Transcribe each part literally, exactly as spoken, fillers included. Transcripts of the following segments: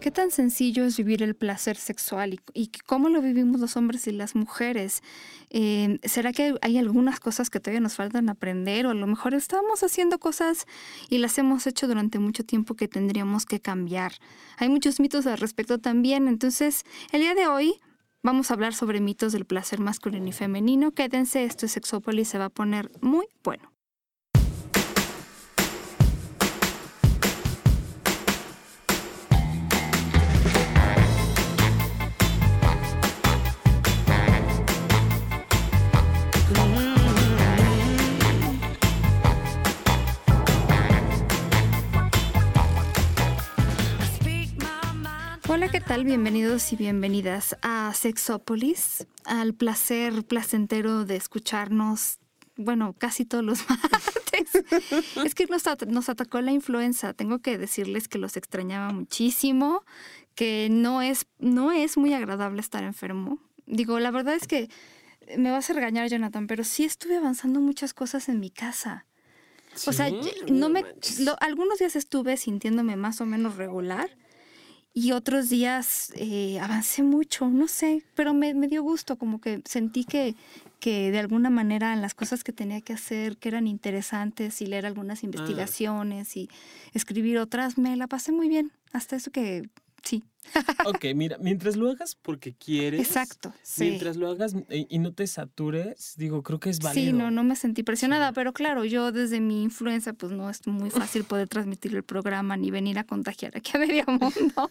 ¿Qué tan sencillo es vivir el placer sexual y, y cómo lo vivimos los hombres y las mujeres? Eh, ¿Será que hay algunas cosas que todavía nos faltan aprender? O a lo mejor estamos haciendo cosas y las hemos hecho durante mucho tiempo que tendríamos que cambiar. Hay muchos mitos al respecto también. Entonces, el día de hoy vamos a hablar sobre mitos del placer masculino y femenino. Quédense, esto es Sexópolis, se va a poner muy bueno. Hola, ¿qué tal? Bienvenidos y bienvenidas a Sexópolis, al placer placentero de escucharnos, bueno, casi todos los martes. Es que nos, at- nos atacó la influenza. Tengo que decirles que los extrañaba muchísimo, que no es, no es muy agradable estar enfermo. Digo, la verdad es que me vas a regañar, Jonathan, pero sí estuve avanzando muchas cosas en mi casa. O sea, sí, no me, lo, algunos días estuve sintiéndome más o menos regular. Y otros días eh, avancé mucho, no sé, pero me, me dio gusto, como que sentí que, que de alguna manera las cosas que tenía que hacer, que eran interesantes, y leer algunas investigaciones ah. y escribir otras, me la pasé muy bien, hasta eso que sí. Ok, mira, mientras lo hagas porque quieres. Exacto, sí. Mientras lo hagas y no te satures, digo, creo que es válido. Sí, no, no me sentí presionada, sí. Pero claro, yo desde mi influenza, pues no es muy fácil poder transmitir el programa ni venir a contagiar aquí a Mediamundo.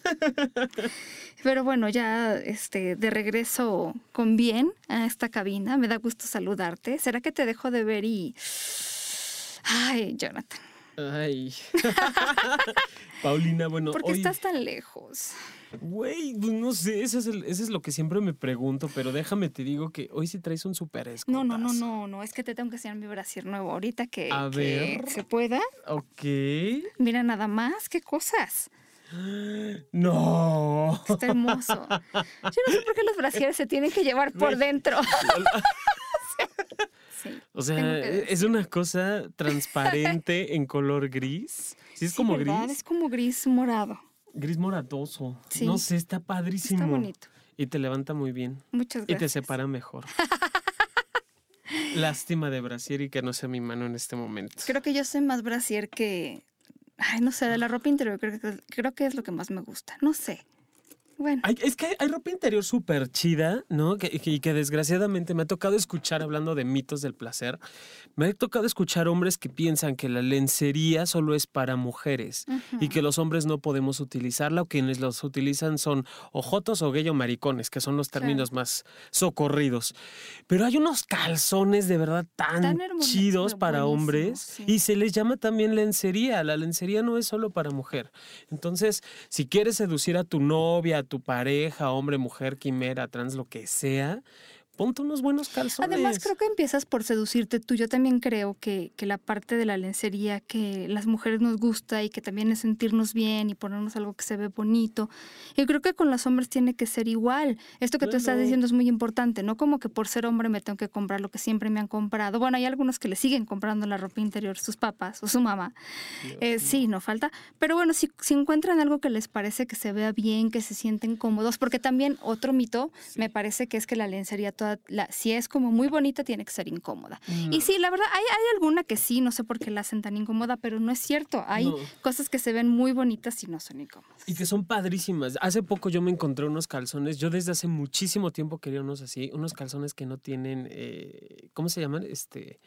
Pero bueno, ya este, de regreso con bien a esta cabina, me da gusto saludarte. ¿Será que te dejo de ver y... Ay, Jonathan. Ay. Paulina, bueno, ¿por qué hoy... estás tan lejos? Güey, no sé, eso es, el, eso es lo que siempre me pregunto, pero déjame te digo que hoy sí traes un super escotazo. No, no, no, no, no, es que te tengo que enseñar mi brasier nuevo ahorita que, A que ver. se pueda. Ok. Mira nada más, qué cosas. No. Está hermoso. Yo no sé por qué los brasieres se tienen que llevar por Wey. dentro. Sí, o sea, es una cosa transparente en color gris. Sí, es sí, como ¿verdad? gris. Es como gris morado. Gris moradoso. Sí. No sé, está padrísimo. Está bonito. Y te levanta muy bien. Muchas gracias. Y te separa mejor. Lástima de brasier y que no sea mi mano en este momento. Creo que yo sé más brasier que... Ay, no sé, de la ropa interior creo que, creo que es lo que más me gusta. No sé. Bueno. Hay, es que hay, hay ropa interior súper chida, ¿no? Y que, que, que desgraciadamente me ha tocado escuchar, hablando de mitos del placer, me ha tocado escuchar hombres que piensan que la lencería solo es para mujeres uh-huh. y que los hombres no podemos utilizarla, o quienes los utilizan son ojotos o gay o maricones, que son los términos claro. más socorridos. Pero hay unos calzones de verdad tan, tan hermosos, chidos para hombres sí. y se les llama también lencería. La lencería no es solo para mujer. Entonces, si quieres seducir a tu novia, a tu pareja, hombre, mujer, quimera, trans, lo que sea, ponte unos buenos calzones. Además, creo que empiezas por seducirte tú. Yo también creo que, que la parte de la lencería que las mujeres nos gusta y que también es sentirnos bien y ponernos algo que se ve bonito. Y creo que con los hombres tiene que ser igual. Esto que claro. tú estás diciendo es muy importante, ¿no? Como que por ser hombre me tengo que comprar lo que siempre me han comprado. Bueno, hay algunos que le siguen comprando la ropa interior sus papás o su mamá. Dios, eh, Dios. Sí, no falta. Pero bueno, si, si encuentran algo que les parece que se vea bien, que se sienten cómodos, porque también otro mito sí. me parece que es que la lencería toda La, si es como muy bonita, tiene que ser incómoda. Mm. Y sí, la verdad, hay, hay alguna que sí, no sé por qué la hacen tan incómoda, pero no es cierto. Hay no. cosas que se ven muy bonitas y no son incómodas. Y que son padrísimas. Hace poco yo me encontré unos calzones. Yo desde hace muchísimo tiempo quería unos así, unos calzones que no tienen, eh, ¿cómo se llaman? Este,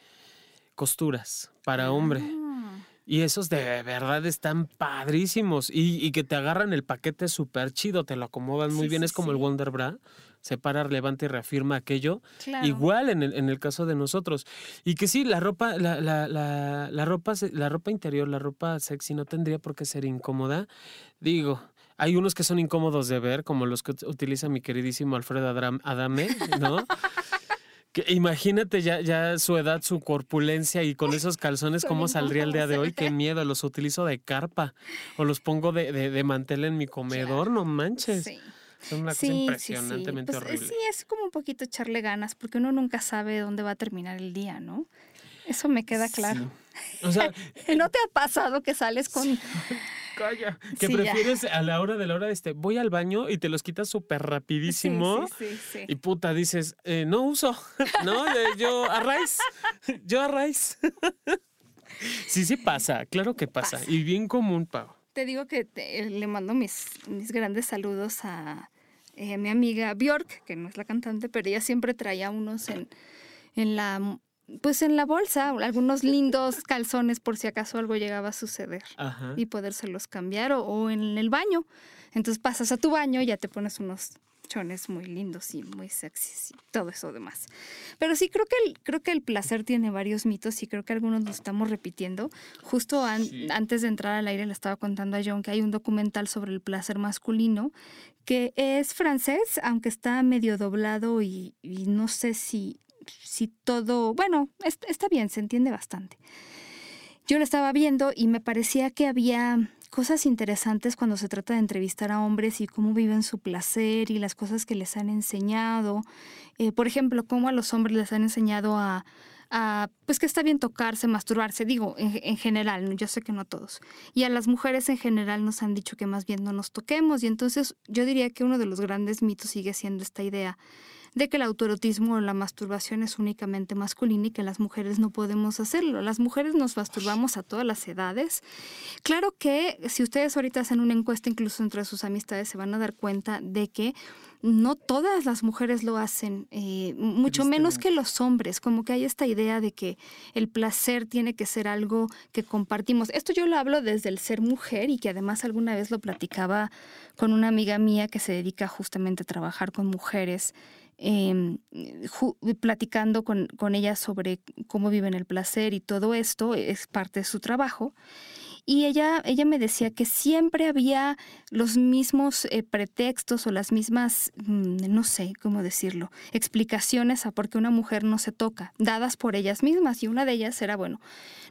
costuras para hombre. Ah. Y esos de verdad están padrísimos. Y, y que te agarran el paquete súper chido, te lo acomodan muy sí, bien. Sí, es como sí. el Wonder Bra. Separar, levanta y reafirma aquello. Claro. Igual en el, en el caso de nosotros. Y que sí, la ropa, la, la, la, la ropa, la ropa interior, la ropa sexy no tendría por qué ser incómoda. Digo, hay unos que son incómodos de ver, como los que utiliza mi queridísimo Alfredo Adame, ¿no? Que imagínate ya, ya su edad, su corpulencia y con esos calzones, ¿cómo saldría el día de hoy? ¡Qué miedo! Los utilizo de carpa o los pongo de, de, de mantel en mi comedor, claro. no manches. Sí. Es una cosa sí, impresionantemente sí, sí. Pues, horrible. Sí, es como un poquito echarle ganas, porque uno nunca sabe dónde va a terminar el día, ¿no? Eso me queda claro. Sí. O sea, ¿no te ha pasado que sales con... Sí. calla. Que sí, prefieres ya. a la hora de la hora, este, voy al baño y te los quitas súper rapidísimo. Sí, sí, sí, sí. Y puta, dices, eh, no uso, ¿no? Yo a raíz, yo a raíz. Sí, sí pasa, claro que pasa. pasa. Y bien común, Pau. Te digo que te, le mando mis, mis grandes saludos a eh, mi amiga Bjork, que no es la cantante, pero ella siempre traía unos en, en la... Pues en la bolsa, algunos lindos calzones por si acaso algo llegaba a suceder. Ajá. Y podérselos cambiar o, o en el baño. Entonces pasas a tu baño y ya te pones unos chones muy lindos y muy sexys y todo eso demás. Pero sí, creo que el, creo que el placer tiene varios mitos y creo que algunos los estamos repitiendo. Justo an- sí. antes de entrar al aire le estaba contando a John que hay un documental sobre el placer masculino que es francés, aunque está medio doblado y, y no sé si... Si todo, bueno, está bien, se entiende bastante. Yo lo estaba viendo y me parecía que había cosas interesantes cuando se trata de entrevistar a hombres y cómo viven su placer y las cosas que les han enseñado. Eh, por ejemplo, cómo a los hombres les han enseñado a, a pues que está bien tocarse, masturbarse, digo, en, en general, yo sé que no a todos. Y a las mujeres en general nos han dicho que más bien no nos toquemos. Y entonces yo diría que uno de los grandes mitos sigue siendo esta idea de que el autoerotismo o la masturbación es únicamente masculina y que las mujeres no podemos hacerlo. Las mujeres nos masturbamos a todas las edades. Claro que si ustedes ahorita hacen una encuesta incluso entre sus amistades se van a dar cuenta de que no todas las mujeres lo hacen, eh, mucho menos que los hombres. Como que hay esta idea de que el placer tiene que ser algo que compartimos. Esto yo lo hablo desde el ser mujer y que además alguna vez lo platicaba con una amiga mía que se dedica justamente a trabajar con mujeres. Eh, ju- platicando con, con ella sobre cómo viven el placer y todo esto es parte de su trabajo. Y ella, ella me decía que siempre había los mismos eh, pretextos o las mismas, mmm, no sé cómo decirlo, explicaciones a por qué una mujer no se toca, dadas por ellas mismas. Y una de ellas era, bueno,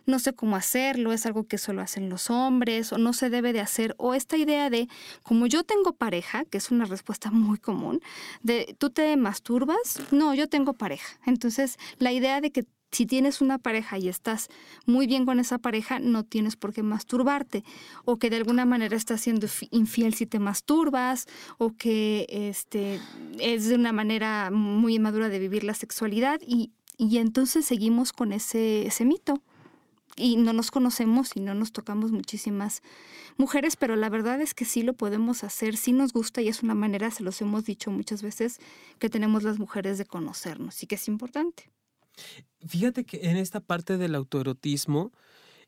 no sé cómo hacerlo, es algo que solo hacen los hombres o no se debe de hacer. O esta idea de, como yo tengo pareja, que es una respuesta muy común, de ¿tú te masturbas? No, yo tengo pareja. Entonces, la idea de que si tienes una pareja y estás muy bien con esa pareja, no tienes por qué masturbarte. O que de alguna manera estás siendo infiel si te masturbas, o que este, es de una manera muy inmadura de vivir la sexualidad. Y, y entonces seguimos con ese, ese mito. Y no nos conocemos y no nos tocamos muchísimas mujeres, pero la verdad es que sí lo podemos hacer, sí nos gusta y es una manera, se los hemos dicho muchas veces, que tenemos las mujeres de conocernos y que es importante. Fíjate que en esta parte del autoerotismo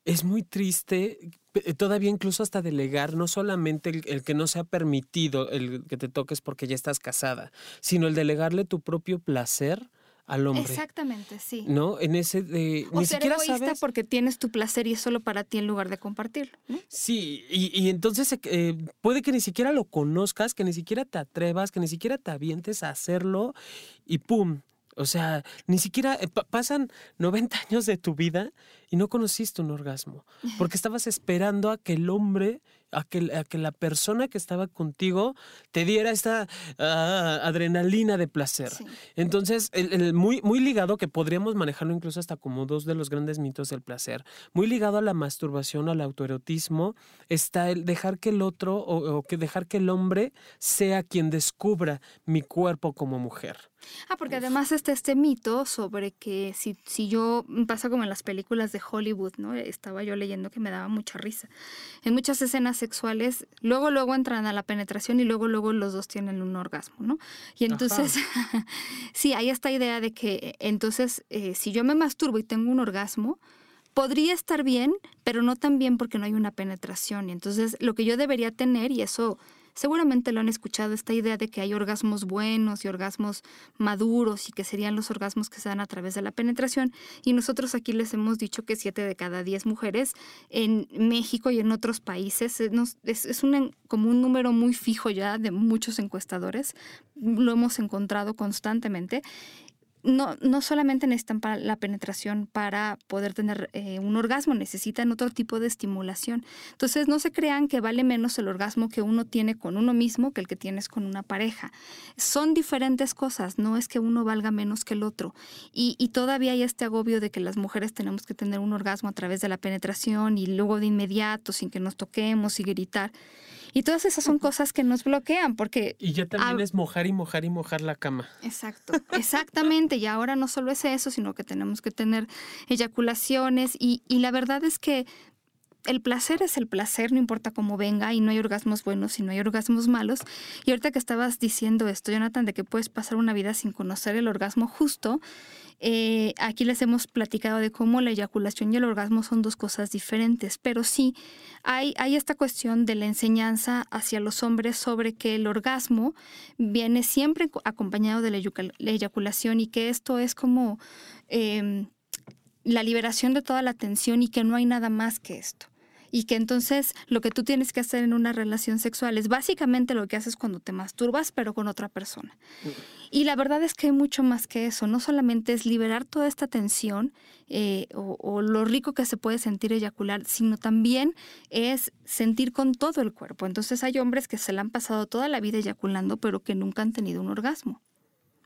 es muy triste, todavía incluso hasta delegar, no solamente el, el que no sea permitido el que te toques porque ya estás casada, sino el delegarle tu propio placer al hombre. Exactamente, sí. ¿No? En ese de, o ni ser siquiera egoísta sabes, porque tienes tu placer y es solo para ti en lugar de compartirlo, ¿no? Sí, y, y entonces eh, puede que ni siquiera lo conozcas, que ni siquiera te atrevas, que ni siquiera te avientes a hacerlo y ¡pum! O sea, ni siquiera eh, pa- pasan noventa años de tu vida y no conociste un orgasmo, porque estabas esperando a que el hombre, a que, a que la persona que estaba contigo te diera esta uh, adrenalina de placer. Sí. Entonces, el, el muy, muy ligado, que podríamos manejarlo incluso hasta como dos de los grandes mitos del placer, muy ligado a la masturbación, al autoerotismo, está el dejar que el otro o, o que dejar que el hombre sea quien descubra mi cuerpo como mujer. Ah, porque Uf. además está este mito sobre que si, si yo, pasa como en las películas de Hollywood, ¿no? Estaba yo leyendo que me daba mucha risa. En muchas escenas sexuales, luego, luego entran a la penetración y luego, luego los dos tienen un orgasmo, ¿no? Y entonces, sí, hay esta idea de que entonces, eh, si yo me masturbo y tengo un orgasmo, podría estar bien, pero no tan bien porque no hay una penetración. Y entonces, lo que yo debería tener, y eso seguramente lo han escuchado, esta idea de que hay orgasmos buenos y orgasmos maduros y que serían los orgasmos que se dan a través de la penetración. Y nosotros aquí les hemos dicho que siete de cada diez mujeres en México y en otros países, es, es un, como un número muy fijo ya de muchos encuestadores, lo hemos encontrado constantemente, no, no solamente necesitan para la penetración para poder tener eh, un orgasmo, necesitan otro tipo de estimulación. Entonces, no se crean que vale menos el orgasmo que uno tiene con uno mismo que el que tienes con una pareja. Son diferentes cosas, no es que uno valga menos que el otro. Y, y todavía hay este agobio de que las mujeres tenemos que tener un orgasmo a través de la penetración y luego de inmediato, sin que nos toquemos y gritar. Y todas esas son cosas que nos bloquean porque... Y ya también ah, es mojar y mojar y mojar la cama. Exacto, exactamente. Y ahora no solo es eso, sino que tenemos que tener eyaculaciones. Y, y la verdad es que el placer es el placer, no importa cómo venga, y no hay orgasmos buenos y no hay orgasmos malos. Y ahorita que estabas diciendo esto, Jonathan, de que puedes pasar una vida sin conocer el orgasmo justo, eh, aquí les hemos platicado de cómo la eyaculación y el orgasmo son dos cosas diferentes. Pero sí, hay, hay esta cuestión de la enseñanza hacia los hombres sobre que el orgasmo viene siempre acompañado de la, eyuc- la eyaculación y que esto es como eh, la liberación de toda la tensión y que no hay nada más que esto. Y que entonces lo que tú tienes que hacer en una relación sexual es básicamente lo que haces cuando te masturbas, pero con otra persona. Y la verdad es que hay mucho más que eso. No solamente es liberar toda esta tensión eh, o, o lo rico que se puede sentir eyacular, sino también es sentir con todo el cuerpo. Entonces hay hombres que se la han pasado toda la vida eyaculando, pero que nunca han tenido un orgasmo.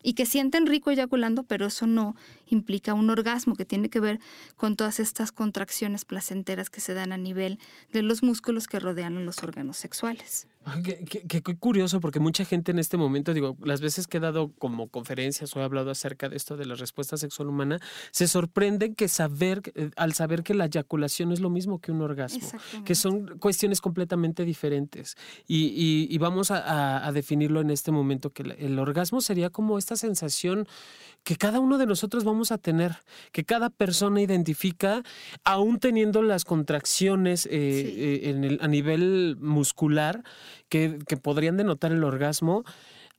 Y que sienten rico eyaculando, pero eso no implica un orgasmo, que tiene que ver con todas estas contracciones placenteras que se dan a nivel de los músculos que rodean los órganos sexuales. Qué, qué, qué curioso, porque mucha gente en este momento, digo, las veces que he dado como conferencias o he hablado acerca de esto de la respuesta sexual humana, se sorprenden que saber, al saber que la eyaculación es lo mismo que un orgasmo, que son cuestiones completamente diferentes. Y, y, y vamos a, a, a definirlo en este momento, que el orgasmo sería como esta sensación que cada uno de nosotros vamos a tener, que cada persona identifica, aún teniendo las contracciones eh, sí. eh, en el, a nivel muscular, Que, que podrían denotar el orgasmo.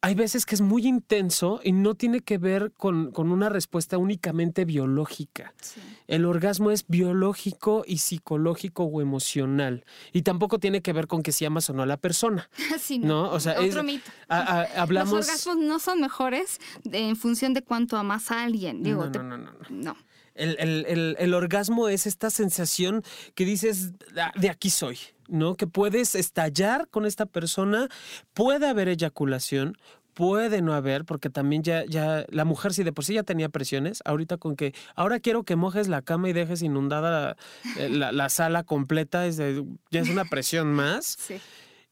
Hay veces que es muy intenso y no tiene que ver con, con una respuesta únicamente biológica. Sí. El orgasmo es biológico y psicológico o emocional. Y tampoco tiene que ver con que si amas o no a la persona. Sí, no. ¿No? O sea, otro es, mito. A, a, hablamos... Los orgasmos no son mejores en función de cuánto amas a alguien. Digo, no, no, no, no, no. no. El, el, el, el orgasmo es esta sensación que dices, de aquí soy, ¿no? Que puedes estallar con esta persona, puede haber eyaculación, puede no haber, porque también ya, ya la mujer, si de por sí ya tenía presiones, ahorita con que ahora quiero que mojes la cama y dejes inundada la, la, la sala completa, es de, ya es una presión más. Sí.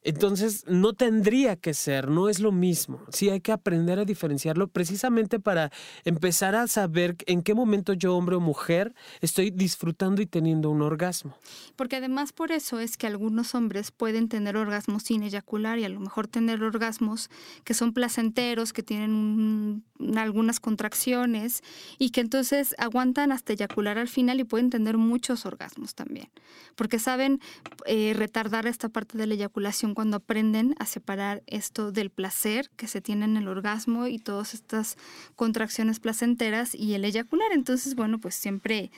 Entonces, no tendría que ser, no es lo mismo. Sí, hay que aprender a diferenciarlo precisamente para empezar a saber en qué momento yo, hombre o mujer, estoy disfrutando y teniendo un orgasmo. Porque además por eso es que algunos hombres pueden tener orgasmos sin eyacular y a lo mejor tener orgasmos que son placenteros, que tienen un, algunas contracciones y que entonces aguantan hasta eyacular al final y pueden tener muchos orgasmos también. Porque saben eh, retardar esta parte de la eyaculación cuando aprenden a separar esto del placer que se tiene en el orgasmo y todas estas contracciones placenteras y el eyacular. Entonces, bueno, pues siempre,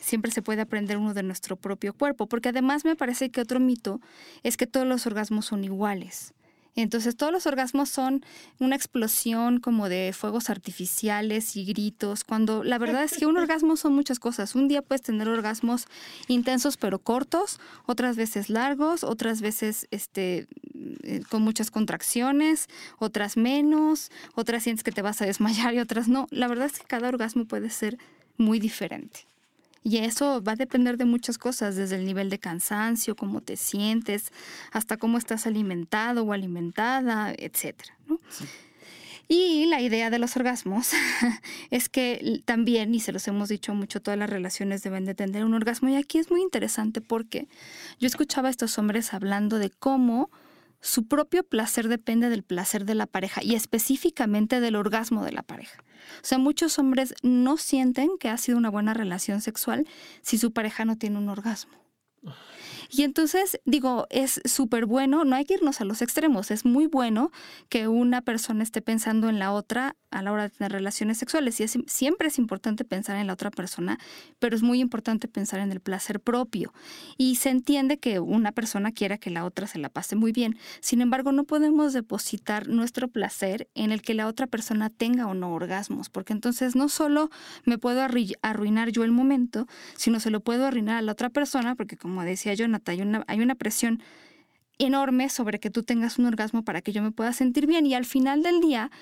siempre se puede aprender uno de nuestro propio cuerpo, porque además me parece que otro mito es que todos los orgasmos son iguales. Entonces, todos los orgasmos son una explosión como de fuegos artificiales y gritos, cuando la verdad es que un orgasmo son muchas cosas. Un día puedes tener orgasmos intensos pero cortos, otras veces largos, otras veces este, con muchas contracciones, otras menos, otras sientes que te vas a desmayar y otras no. La verdad es que cada orgasmo puede ser muy diferente. Y eso va a depender de muchas cosas, desde el nivel de cansancio, cómo te sientes, hasta cómo estás alimentado o alimentada, etcétera, ¿no? Sí. Y la idea de los orgasmos es que también, y se los hemos dicho mucho, todas las relaciones deben de tener un orgasmo. Y aquí es muy interesante porque yo escuchaba a estos hombres hablando de cómo su propio placer depende del placer de la pareja y específicamente del orgasmo de la pareja. O sea, muchos hombres no sienten que ha sido una buena relación sexual si su pareja no tiene un orgasmo. Y entonces, digo, es súper bueno, no hay que irnos a los extremos, es muy bueno que una persona esté pensando en la otra a la hora de tener relaciones sexuales. Y es, siempre es importante pensar en la otra persona, pero es muy importante pensar en el placer propio. Y se entiende que una persona quiera que la otra se la pase muy bien. Sin embargo, no podemos depositar nuestro placer en el que la otra persona tenga o no orgasmos, porque entonces no solo me puedo arruinar yo el momento, sino se lo puedo arruinar a la otra persona, porque como decía Jonathan, hay una, hay una presión enorme sobre que tú tengas un orgasmo para que yo me pueda sentir bien. Y al final del día,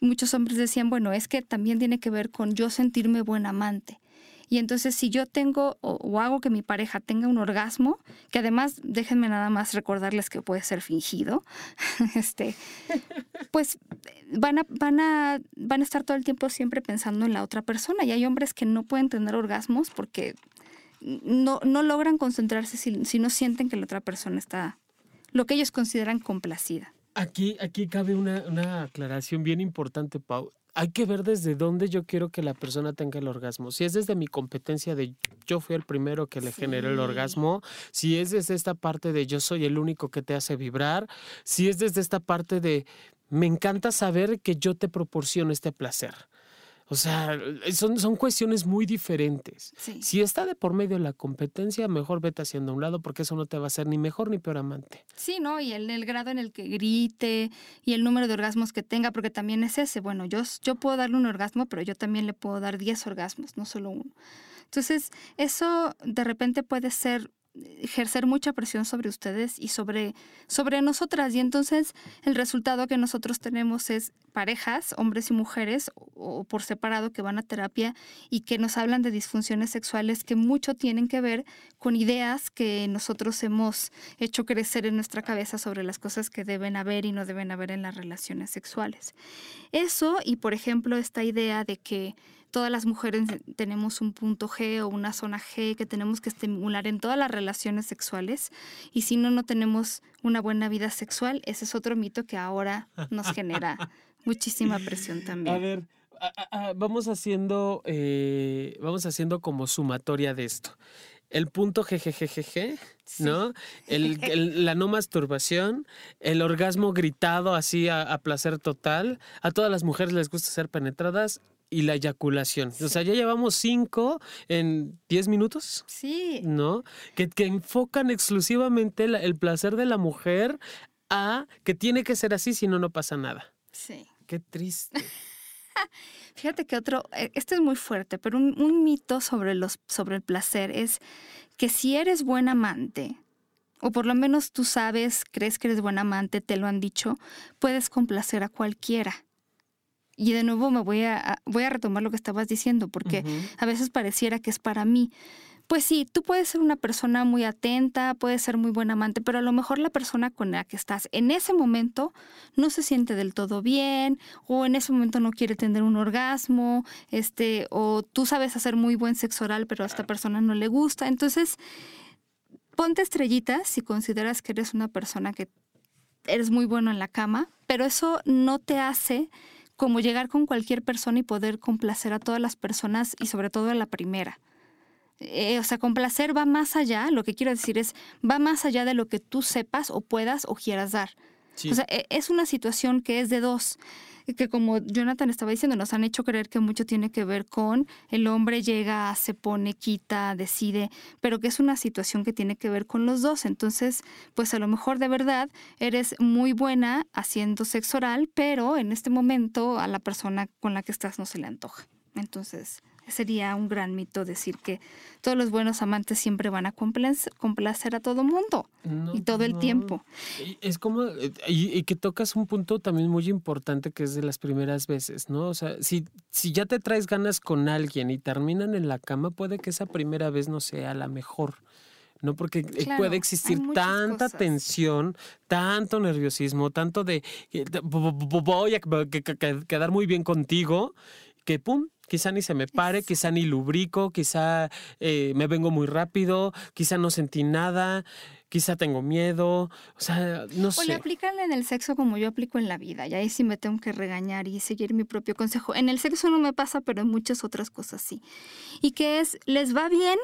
muchos hombres decían, bueno, es que también tiene que ver con yo sentirme buen amante. Y entonces si yo tengo o, o hago que mi pareja tenga un orgasmo, que además, déjenme nada más recordarles que puede ser fingido, este, pues van a, van a, van a estar todo el tiempo siempre pensando en la otra persona. Y hay hombres que no pueden tener orgasmos porque no, no logran concentrarse si, si no sienten que la otra persona está, lo que ellos consideran complacida. Aquí, aquí cabe una, una aclaración bien importante, Pau. Hay que ver desde dónde yo quiero que la persona tenga el orgasmo. Si es desde mi competencia de yo fui el primero que le sí. generó el orgasmo, si es desde esta parte de yo soy el único que te hace vibrar, si es desde esta parte de me encanta saber que yo te proporciono este placer. O sea, son, son cuestiones muy diferentes. Sí. Si está de por medio de la competencia, mejor vete haciendo a un lado, porque eso no te va a hacer ni mejor ni peor amante. Sí, ¿no? Y el, el grado en el que grite y el número de orgasmos que tenga, porque también es ese. Bueno, yo, yo puedo darle un orgasmo, pero yo también le puedo dar diez orgasmos, no solo uno. Entonces, eso de repente puede ser ejercer mucha presión sobre ustedes y sobre, sobre nosotras. Y entonces el resultado que nosotros tenemos es parejas, hombres y mujeres, o, o por separado, que van a terapia y que nos hablan de disfunciones sexuales que mucho tienen que ver con ideas que nosotros hemos hecho crecer en nuestra cabeza sobre las cosas que deben haber y no deben haber en las relaciones sexuales. Eso, y por ejemplo, esta idea de que todas las mujeres tenemos un punto G o una zona G que tenemos que estimular en todas las relaciones sexuales, y si no, no tenemos una buena vida sexual. Ese es otro mito que ahora nos genera muchísima presión también. A ver, a, a, vamos haciendo eh, vamos haciendo como sumatoria de esto. El punto jejejeje, ¿no? Sí. El, el, la no masturbación, el orgasmo gritado así a, a placer total. A todas las mujeres les gusta ser penetradas. Y la eyaculación. Sí. O sea, ya llevamos cinco en diez minutos. Sí. ¿No? Que, que enfocan exclusivamente el, el placer de la mujer a que tiene que ser así, si no, no pasa nada. Sí. Qué triste. Fíjate que otro, este es muy fuerte, pero un, un mito sobre, los, sobre el placer es que si eres buen amante, o por lo menos tú sabes, crees que eres buen amante, te lo han dicho, puedes complacer a cualquiera. Y de nuevo me voy a, voy a retomar lo que estabas diciendo, porque uh-huh. a veces pareciera que es para mí. Pues sí, tú puedes ser una persona muy atenta, puedes ser muy buen amante, pero a lo mejor la persona con la que estás en ese momento no se siente del todo bien, o en ese momento no quiere tener un orgasmo, este, o tú sabes hacer muy buen sexo oral, pero a esta persona no le gusta. Entonces, ponte estrellitas si consideras que eres una persona que eres muy bueno en la cama, pero eso no te hace como llegar con cualquier persona y poder complacer a todas las personas, y sobre todo a la primera. Eh, o sea, complacer va más allá. Lo que quiero decir es, va más allá de lo que tú sepas o puedas o quieras dar. Sí. O sea, es una situación que es de dos, que como Jonathan estaba diciendo, nos han hecho creer que mucho tiene que ver con el hombre llega, se pone, quita, decide, pero que es una situación que tiene que ver con los dos. Entonces, pues a lo mejor de verdad eres muy buena haciendo sexo oral, pero en este momento a la persona con la que estás no se le antoja. Entonces, sería un gran mito decir que todos los buenos amantes siempre van a complacer a todo mundo no, y todo el no. tiempo. Es como, y, y que tocas un punto también muy importante, que es de las primeras veces, ¿no? O sea, si, si ya te traes ganas con alguien y terminan en la cama, puede que esa primera vez no sea la mejor, ¿no? Porque claro, puede existir tanta cosas. Tensión, tanto nerviosismo, tanto de, de voy a quedar muy bien contigo, que pum, quizá ni se me pare, quizá ni lubrico, quizá eh, me vengo muy rápido, quizá no sentí nada, quizá tengo miedo, o sea, no o sé. O le aplican en el sexo como yo aplico en la vida, y ahí sí me tengo que regañar y seguir mi propio consejo. En el sexo no me pasa, pero en muchas otras cosas sí. Y que es, les va bien,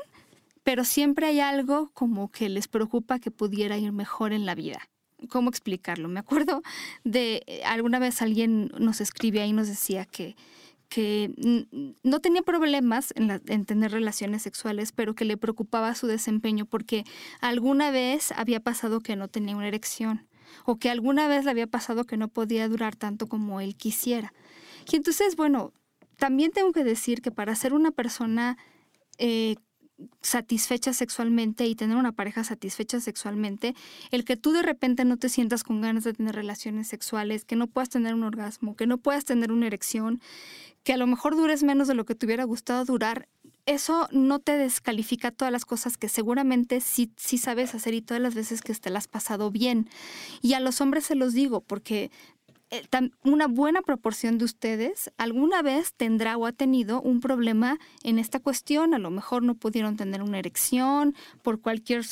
pero siempre hay algo como que les preocupa que pudiera ir mejor en la vida. ¿Cómo explicarlo? Me acuerdo de alguna vez alguien nos escribía y nos decía que, que no tenía problemas en, la, en tener relaciones sexuales, pero que le preocupaba su desempeño porque alguna vez había pasado que no tenía una erección o que alguna vez le había pasado que no podía durar tanto como él quisiera. Y entonces, bueno, también tengo que decir que para ser una persona eh, satisfecha sexualmente y tener una pareja satisfecha sexualmente, el que tú de repente no te sientas con ganas de tener relaciones sexuales, que no puedas tener un orgasmo, que no puedas tener una erección, que a lo mejor dures menos de lo que te hubiera gustado durar, eso no te descalifica todas las cosas que seguramente sí, sí sabes hacer y todas las veces que te las has pasado bien. Y a los hombres se los digo porque una buena proporción de ustedes alguna vez tendrá o ha tenido un problema en esta cuestión. A lo mejor no pudieron tener una erección por cualquier,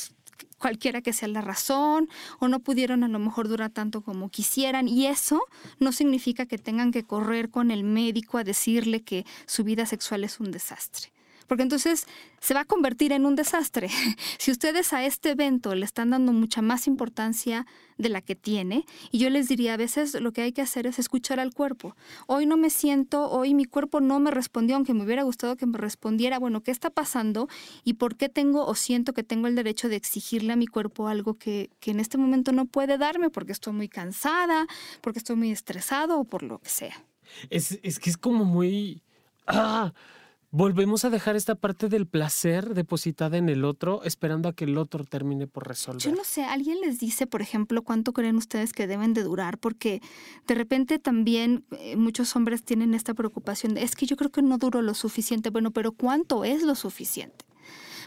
cualquiera que sea la razón, o no pudieron a lo mejor durar tanto como quisieran. Y eso no significa que tengan que correr con el médico a decirle que su vida sexual es un desastre. Porque entonces se va a convertir en un desastre. Si ustedes a este evento le están dando mucha más importancia de la que tiene, y yo les diría, a veces lo que hay que hacer es escuchar al cuerpo. Hoy no me siento, hoy mi cuerpo no me respondió, aunque me hubiera gustado que me respondiera. Bueno, ¿qué está pasando? ¿Y por qué tengo o siento que tengo el derecho de exigirle a mi cuerpo algo que, que en este momento no puede darme porque estoy muy cansada, porque estoy muy estresado o por lo que sea? Es, es que es como muy... ¡Ah! Volvemos a dejar esta parte del placer depositada en el otro, esperando a que el otro termine por resolver. Yo no sé, alguien les dice, por ejemplo, cuánto creen ustedes que deben de durar, porque de repente también eh, muchos hombres tienen esta preocupación de, es que yo creo que no duro lo suficiente. Bueno, pero ¿cuánto es lo suficiente?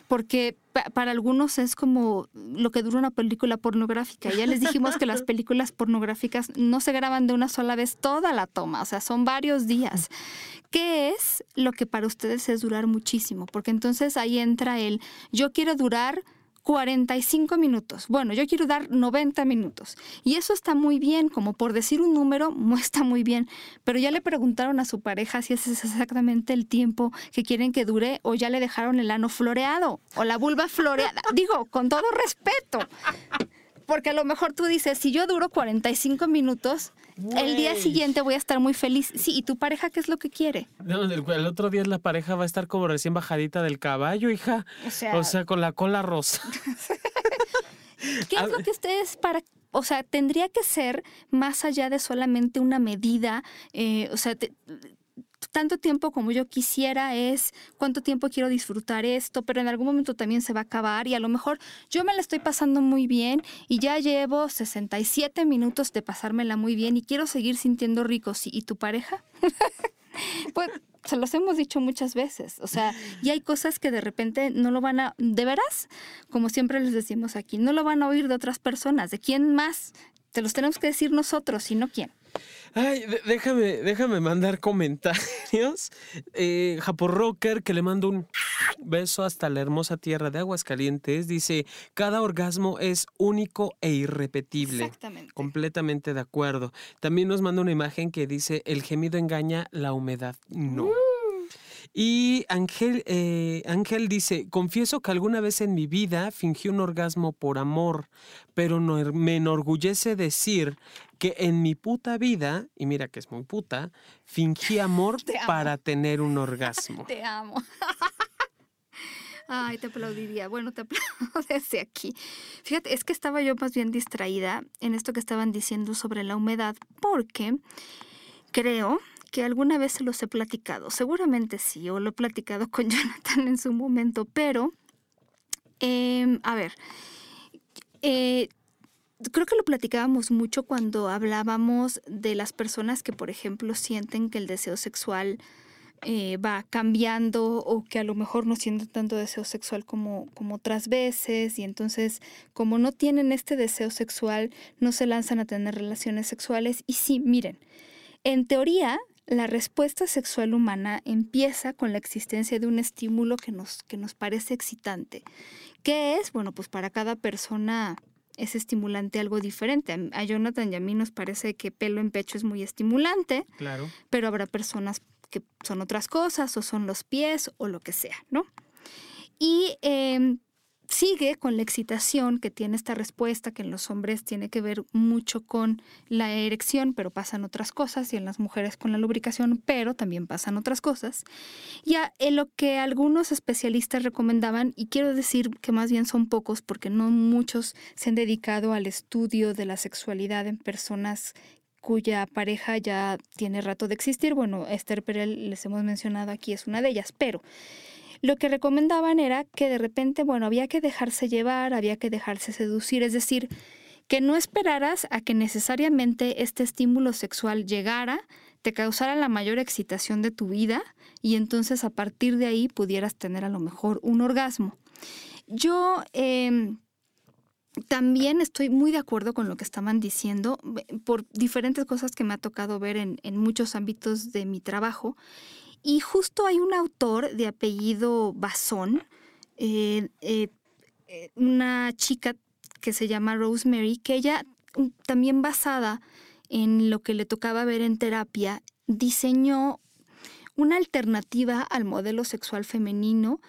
Porque pa- para algunos es como lo que dura una película pornográfica. Ya les dijimos que las películas pornográficas no se graban de una sola vez toda la toma, o sea, son varios días. ¿Qué es lo que para ustedes es durar muchísimo? Porque entonces ahí entra el, yo quiero durar cuarenta y cinco minutos. Bueno, yo quiero dar noventa minutos. Y eso está muy bien, como por decir un número, está muy bien. Pero ya le preguntaron a su pareja si ese es exactamente el tiempo que quieren que dure, o ya le dejaron el ano floreado o la vulva floreada. Digo, con todo respeto. Porque a lo mejor tú dices, si yo duro cuarenta y cinco minutos, Wey. El día siguiente voy a estar muy feliz. Sí, ¿y tu pareja qué es lo que quiere? No, el, el otro día la pareja va a estar como recién bajadita del caballo, hija. O sea, o sea con la cola rosa. ¿Qué es lo que ustedes para... O sea, tendría que ser más allá de solamente una medida. Eh, o sea... Te, tanto tiempo como yo quisiera es, cuánto tiempo quiero disfrutar esto, pero en algún momento también se va a acabar y a lo mejor yo me la estoy pasando muy bien y ya llevo sesenta y siete minutos de pasármela muy bien y quiero seguir sintiendo rico. ¿Y tu pareja? Pues se los hemos dicho muchas veces, o sea, y hay cosas que de repente no lo van a, de veras, como siempre les decimos aquí, no lo van a oír de otras personas, ¿de quién más? Te los tenemos que decir nosotros, y no quién. Ay, déjame, déjame mandar comentarios. Eh, Japo Rocker, que le mando un beso hasta la hermosa tierra de Aguascalientes, dice, cada orgasmo es único e irrepetible. Exactamente. Completamente de acuerdo. También nos manda una imagen que dice, el gemido engaña, la humedad no. Uh. Y Ángel, eh, Ángel dice, confieso que alguna vez en mi vida fingí un orgasmo por amor, pero no, me enorgullece decir que en mi puta vida, y mira que es muy puta, fingí amor te para tener un orgasmo. Te amo. Ay, te aplaudiría. Bueno, te aplaudo desde aquí. Fíjate, es que estaba yo más bien distraída en esto que estaban diciendo sobre la humedad, porque creo... que alguna vez se los he platicado, seguramente sí, o lo he platicado con Jonathan en su momento, pero, eh, a ver, eh, creo que lo platicábamos mucho cuando hablábamos de las personas que, por ejemplo, sienten que el deseo sexual eh, va cambiando o que a lo mejor no sienten tanto deseo sexual como, como otras veces, y entonces, como no tienen este deseo sexual, no se lanzan a tener relaciones sexuales. Y sí, miren, en teoría, la respuesta sexual humana empieza con la existencia de un estímulo que nos, que nos parece excitante. ¿Qué es? Bueno, pues para cada persona es estimulante algo diferente. A Jonathan y a mí nos parece que pelo en pecho es muy estimulante, claro, pero habrá personas que son otras cosas, o son los pies, o lo que sea, ¿no? Y eh, sigue con la excitación que tiene esta respuesta, que en los hombres tiene que ver mucho con la erección, pero pasan otras cosas, y en las mujeres con la lubricación, pero también pasan otras cosas. Ya en lo que algunos especialistas recomendaban, y quiero decir que más bien son pocos porque no muchos se han dedicado al estudio de la sexualidad en personas cuya pareja ya tiene rato de existir. Bueno, Esther Perel, les hemos mencionado aquí, es una de ellas, pero lo que recomendaban era que de repente, bueno, había que dejarse llevar, había que dejarse seducir, es decir, que no esperaras a que necesariamente este estímulo sexual llegara, te causara la mayor excitación de tu vida y entonces a partir de ahí pudieras tener a lo mejor un orgasmo. Yo eh, también estoy muy de acuerdo con lo que estaban diciendo por diferentes cosas que me ha tocado ver en, en muchos ámbitos de mi trabajo. Y justo hay un autor de apellido Basón, eh, eh, una chica que se llama Rosemary, que ella, también basada en lo que le tocaba ver en terapia, diseñó una alternativa al modelo sexual femenino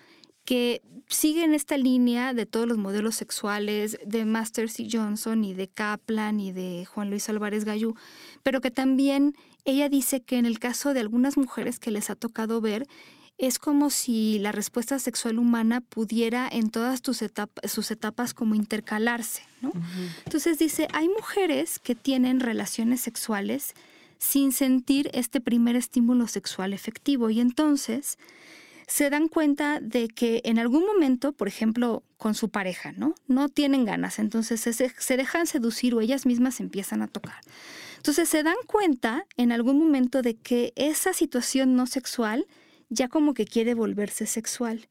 que sigue en esta línea de todos los modelos sexuales de Masters y Johnson y de Kaplan y de Juan Luis Álvarez Gallú, pero que también ella dice que en el caso de algunas mujeres que les ha tocado ver, es como si la respuesta sexual humana pudiera en todas tus etapa, sus etapas como intercalarse, ¿no? Uh-huh. Entonces dice, hay mujeres que tienen relaciones sexuales sin sentir este primer estímulo sexual efectivo y entonces se dan cuenta de que en algún momento, por ejemplo, con su pareja, ¿no? No tienen ganas, entonces se, se dejan seducir o ellas mismas se empiezan a tocar. Entonces se dan cuenta en algún momento de que esa situación no sexual ya como que quiere volverse sexual.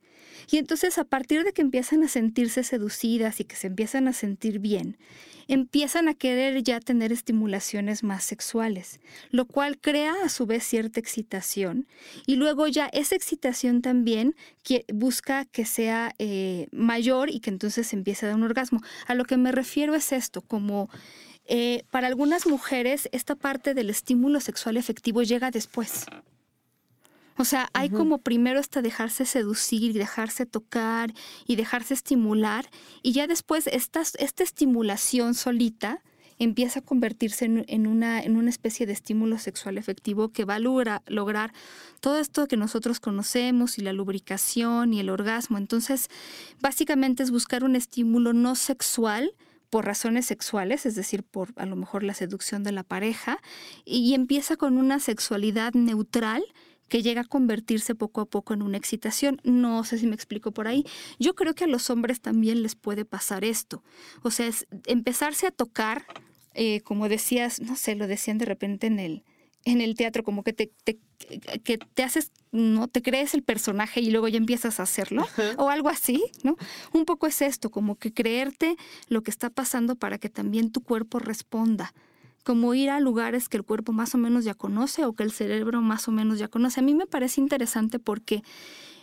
Y entonces a partir de que empiezan a sentirse seducidas y que se empiezan a sentir bien, empiezan a querer ya tener estimulaciones más sexuales, lo cual crea a su vez cierta excitación. Y luego ya esa excitación también que busca que sea eh, mayor y que entonces empiece a dar un orgasmo. A lo que me refiero es esto, como eh, para algunas mujeres esta parte del estímulo sexual efectivo llega después. O sea, hay uh-huh. como primero hasta dejarse seducir, dejarse tocar y dejarse estimular. Y ya después esta, esta estimulación solita empieza a convertirse en, en, una, en una especie de estímulo sexual efectivo que va a logra, lograr todo esto que nosotros conocemos y la lubricación y el orgasmo. Entonces, básicamente es buscar un estímulo no sexual por razones sexuales, es decir, por a lo mejor la seducción de la pareja, y, y empieza con una sexualidad neutral que llega a convertirse poco a poco en una excitación. No sé si me explico por ahí. Yo creo que a los hombres también les puede pasar esto. O sea, es empezarse a tocar, eh, como decías, no sé, lo decían de repente en el, en el teatro, como que te, te, que te haces, ¿no? Te crees el personaje y luego ya empiezas a hacerlo, o algo así, ¿no? Un poco es esto, como que creerte lo que está pasando para que también tu cuerpo responda, como ir a lugares que el cuerpo más o menos ya conoce o que el cerebro más o menos ya conoce. A mí me parece interesante porque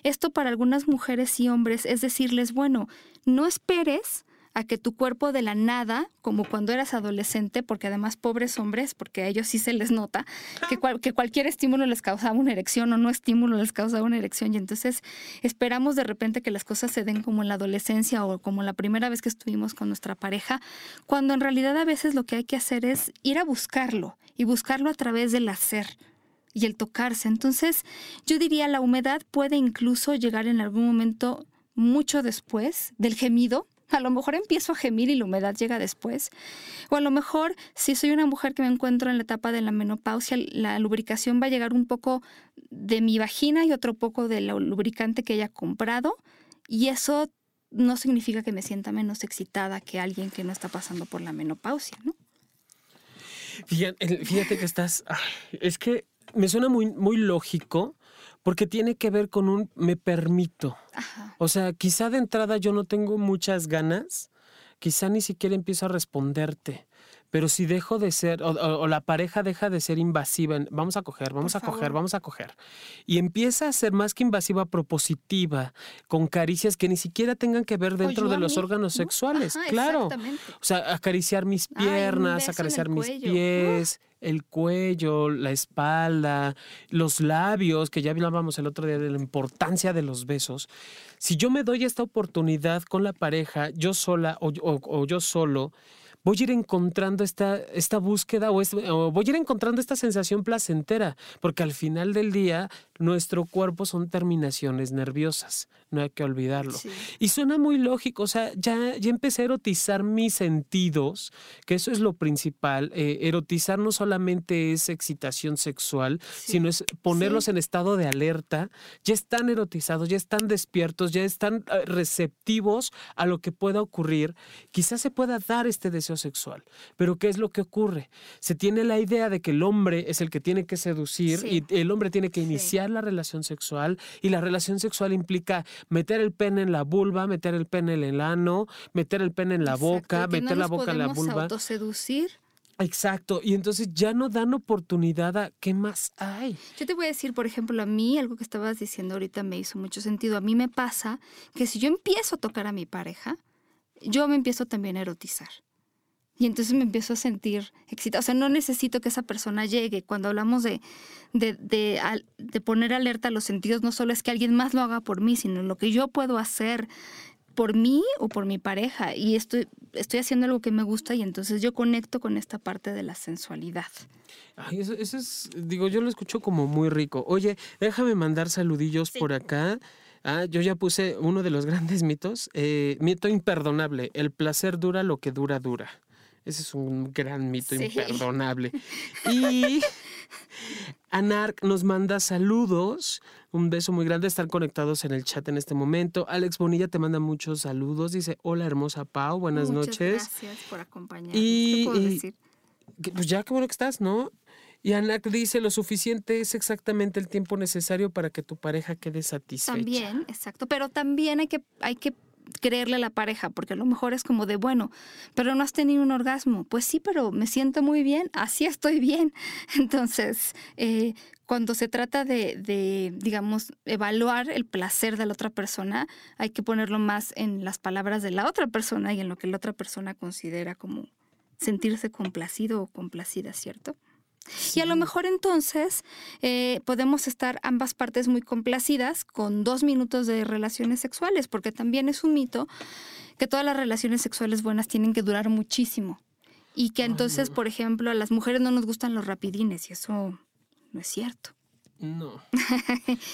esto para algunas mujeres y hombres es decirles, bueno, no esperes a que tu cuerpo de la nada, como cuando eras adolescente, porque además pobres hombres, porque a ellos sí se les nota, que, cual, que cualquier estímulo les causaba una erección o no estímulo les causaba una erección. Y entonces esperamos de repente que las cosas se den como en la adolescencia o como la primera vez que estuvimos con nuestra pareja, cuando en realidad a veces lo que hay que hacer es ir a buscarlo y buscarlo a través del hacer y el tocarse. Entonces yo diría la humedad puede incluso llegar en algún momento mucho después del gemido. A lo mejor empiezo a gemir y la humedad llega después. O a lo mejor, si soy una mujer que me encuentro en la etapa de la menopausia, la lubricación va a llegar un poco de mi vagina y otro poco del lubricante que haya comprado. Y eso no significa que me sienta menos excitada que alguien que no está pasando por la menopausia, ¿no? Fíjate, fíjate que estás... Es que me suena muy, muy lógico. Porque tiene que ver con un me permito. Ajá. O sea, quizá de entrada yo no tengo muchas ganas, quizá ni siquiera empiezo a responderte, pero si dejo de ser, o, o, o la pareja deja de ser invasiva, en, vamos a coger, vamos Por a favor. coger, vamos a coger, y empieza a ser más que invasiva, propositiva, con caricias que ni siquiera tengan que ver dentro de los mí, órganos ¿no? sexuales, Ajá, claro. O sea, acariciar mis piernas, Ay, un beso acariciar en el mis cuello. pies. Uh. el cuello, la espalda, los labios, que ya hablábamos el otro día de la importancia de los besos. Si yo me doy esta oportunidad con la pareja, yo sola o, o, o yo solo, voy a ir encontrando esta, esta búsqueda o, este, o voy a ir encontrando esta sensación placentera, porque al final del día nuestro cuerpo son terminaciones nerviosas, no hay que olvidarlo. Sí. Y suena muy lógico, o sea, ya, ya empecé a erotizar mis sentidos, que eso es lo principal. Eh, erotizar no solamente es excitación sexual, sí, sino es ponerlos sí. en estado de alerta. Ya están erotizados, ya están despiertos, ya están receptivos a lo que pueda ocurrir. Quizás se pueda dar este deseo sexual. Pero ¿qué es lo que ocurre? Se tiene la idea de que el hombre es el que tiene que seducir, sí, y el hombre tiene que iniciar sí. la relación sexual, y la relación sexual implica meter el pene en la vulva, meter el pene en el ano, meter el pene en la Exacto, boca, que meter no la boca en la vulva. ¿Autoseducir? Exacto, y entonces ya no dan oportunidad a qué más hay. Yo te voy a decir, por ejemplo, a mí, algo que estabas diciendo ahorita me hizo mucho sentido. A mí me pasa que si yo empiezo a tocar a mi pareja, yo me empiezo también a erotizar. Y entonces me empiezo a sentir excitada. O sea, no necesito que esa persona llegue. Cuando hablamos de, de, de, de poner alerta a los sentidos, no solo es que alguien más lo haga por mí, sino lo que yo puedo hacer por mí o por mi pareja. Y estoy, estoy haciendo algo que me gusta y entonces yo conecto con esta parte de la sensualidad. Ay, eso, eso es, digo, yo lo escucho como muy rico. Oye, déjame mandar saludillos sí. por acá. Ah, yo ya puse uno de los grandes mitos. Eh, mito imperdonable. El placer dura lo que dura, dura. Ese es un gran mito sí. imperdonable. Y Anark nos manda saludos. Un beso muy grande. Están conectados en el chat en este momento. Alex Bonilla te manda muchos saludos. Dice, hola hermosa Pau, buenas Muchas noches. Gracias por acompañarnos. Y, ¿Qué puedo y, decir? Pues ya, qué bueno que estás, ¿no? Y Anak dice, lo suficiente es exactamente el tiempo necesario para que tu pareja quede satisfecha. También, exacto. Pero también hay que... Hay que creerle a la pareja, porque a lo mejor es como de, bueno, pero no has tenido un orgasmo. Pues sí, pero me siento muy bien, así estoy bien. Entonces, eh, cuando se trata de, de, digamos, evaluar el placer de la otra persona, hay que ponerlo más en las palabras de la otra persona y en lo que la otra persona considera como sentirse complacido o complacida, ¿cierto? Sí. Y a lo mejor entonces eh, podemos estar ambas partes muy complacidas con dos minutos de relaciones sexuales, porque también es un mito que todas las relaciones sexuales buenas tienen que durar muchísimo y que entonces, por ejemplo, a las mujeres no nos gustan los rapidines y eso no es cierto. No.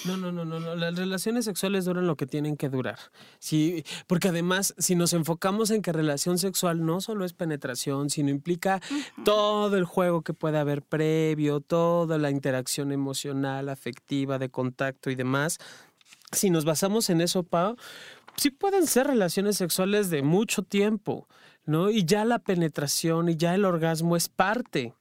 no, no, no, no, no. Las relaciones sexuales duran lo que tienen que durar. Sí, porque además, si nos enfocamos en que relación sexual no solo es penetración, sino implica uh-huh. todo el juego que puede haber previo, toda la interacción emocional, afectiva, de contacto y demás. Si nos basamos en eso, Pau, sí pueden ser relaciones sexuales de mucho tiempo, ¿no? Y ya la penetración y ya el orgasmo es parte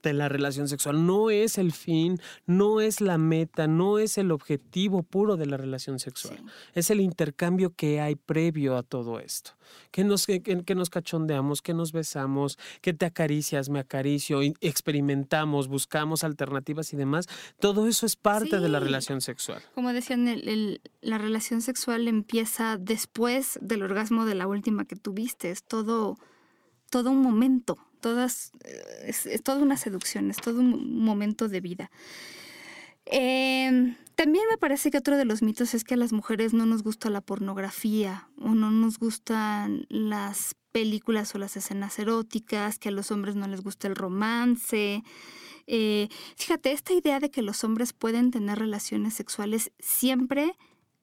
de la relación sexual, no es el fin, no es la meta, no es el objetivo puro de la relación sexual. Sí. Es el intercambio que hay previo a todo esto. Que nos, que, que nos cachondeamos, que nos besamos, que te acaricias, me acaricio, experimentamos, buscamos alternativas y demás. Todo eso es parte sí. de la relación sexual. Como decían, el, el, la relación sexual empieza después del orgasmo de la última que tuviste. Es todo, todo un momento. Todas, es, es toda una seducción, es todo un momento de vida. Eh, también me parece que otro de los mitos es que a las mujeres no nos gusta la pornografía o no nos gustan las películas o las escenas eróticas, que a los hombres no les gusta el romance. Eh, fíjate, esta idea de que los hombres pueden tener relaciones sexuales siempre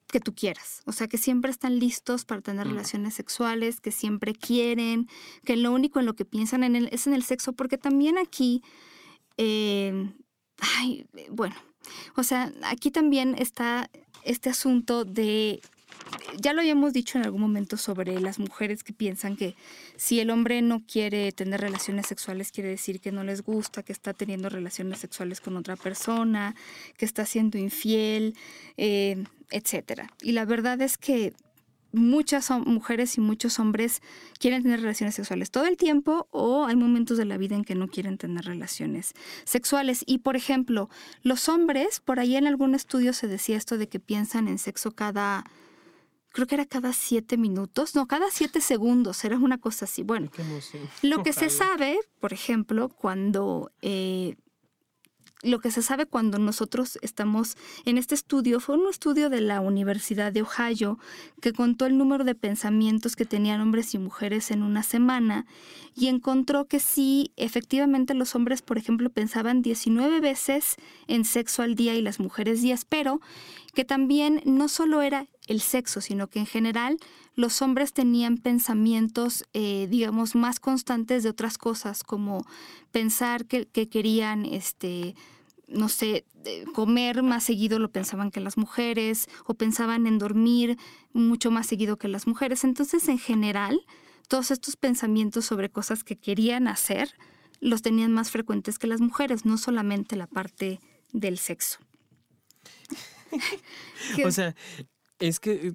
que tú quieras, o sea, que siempre están listos para tener relaciones sexuales, que siempre quieren, que lo único en lo que piensan en el, es en el sexo, porque también aquí, eh, ay, bueno, o sea, aquí también está este asunto de, ya lo habíamos dicho en algún momento sobre las mujeres que piensan que si el hombre no quiere tener relaciones sexuales, quiere decir que no les gusta, que está teniendo relaciones sexuales con otra persona, que está siendo infiel, eh, etcétera. Y la verdad es que muchas mujeres y muchos hombres quieren tener relaciones sexuales todo el tiempo o hay momentos de la vida en que no quieren tener relaciones sexuales. Y, por ejemplo, los hombres, por ahí en algún estudio se decía esto de que piensan en sexo cada... creo que era cada siete minutos, no, cada siete segundos, era una cosa así. Bueno, qué emoción. Lo que Ojalá. se sabe, por ejemplo, cuando... Eh, Lo que se sabe cuando nosotros estamos en este estudio, fue un estudio de la Universidad de Ohio que contó el número de pensamientos que tenían hombres y mujeres en una semana y encontró que sí, efectivamente los hombres, por ejemplo, pensaban diecinueve veces en sexo al día y las mujeres diez, pero que también no solo era el sexo, sino que en general los hombres tenían pensamientos, eh, digamos, más constantes de otras cosas, como pensar que, que querían, este... no sé, comer más seguido lo pensaban que las mujeres, o pensaban en dormir mucho más seguido que las mujeres. Entonces, en general, todos estos pensamientos sobre cosas que querían hacer los tenían más frecuentes que las mujeres, no solamente la parte del sexo. O sea, es que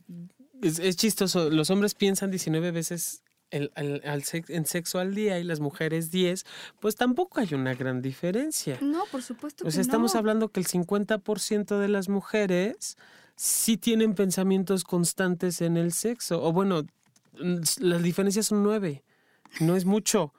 es, es chistoso. Los hombres piensan diecinueve veces El, el, el sex, en sexo al día y las mujeres diez, pues tampoco hay una gran diferencia. No, por supuesto que no. O sea, estamos no. hablando que el cincuenta por ciento de las mujeres sí tienen pensamientos constantes en el sexo. O bueno, las diferencias son nueve. No es mucho.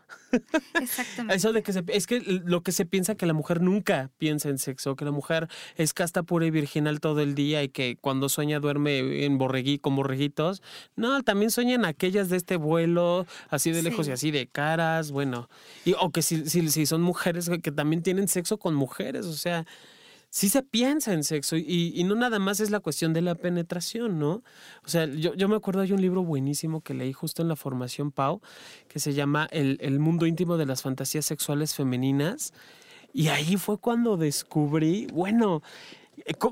Exactamente. Eso de que se, es que lo que se piensa que la mujer nunca piensa en sexo, que la mujer es casta, pura y virginal todo el día y que cuando sueña duerme en borregui, con borreguitos. No, también sueñan aquellas de este vuelo, así de lejos sí. y así de caras, bueno. Y, o que si, si, si son mujeres, que también tienen sexo con mujeres, o sea... Sí se piensa en sexo y, y no nada más es la cuestión de la penetración, ¿no? O sea, yo, yo me acuerdo, hay un libro buenísimo que leí justo en la formación Pau, que se llama El, El mundo íntimo de las fantasías sexuales femeninas, y ahí fue cuando descubrí, bueno...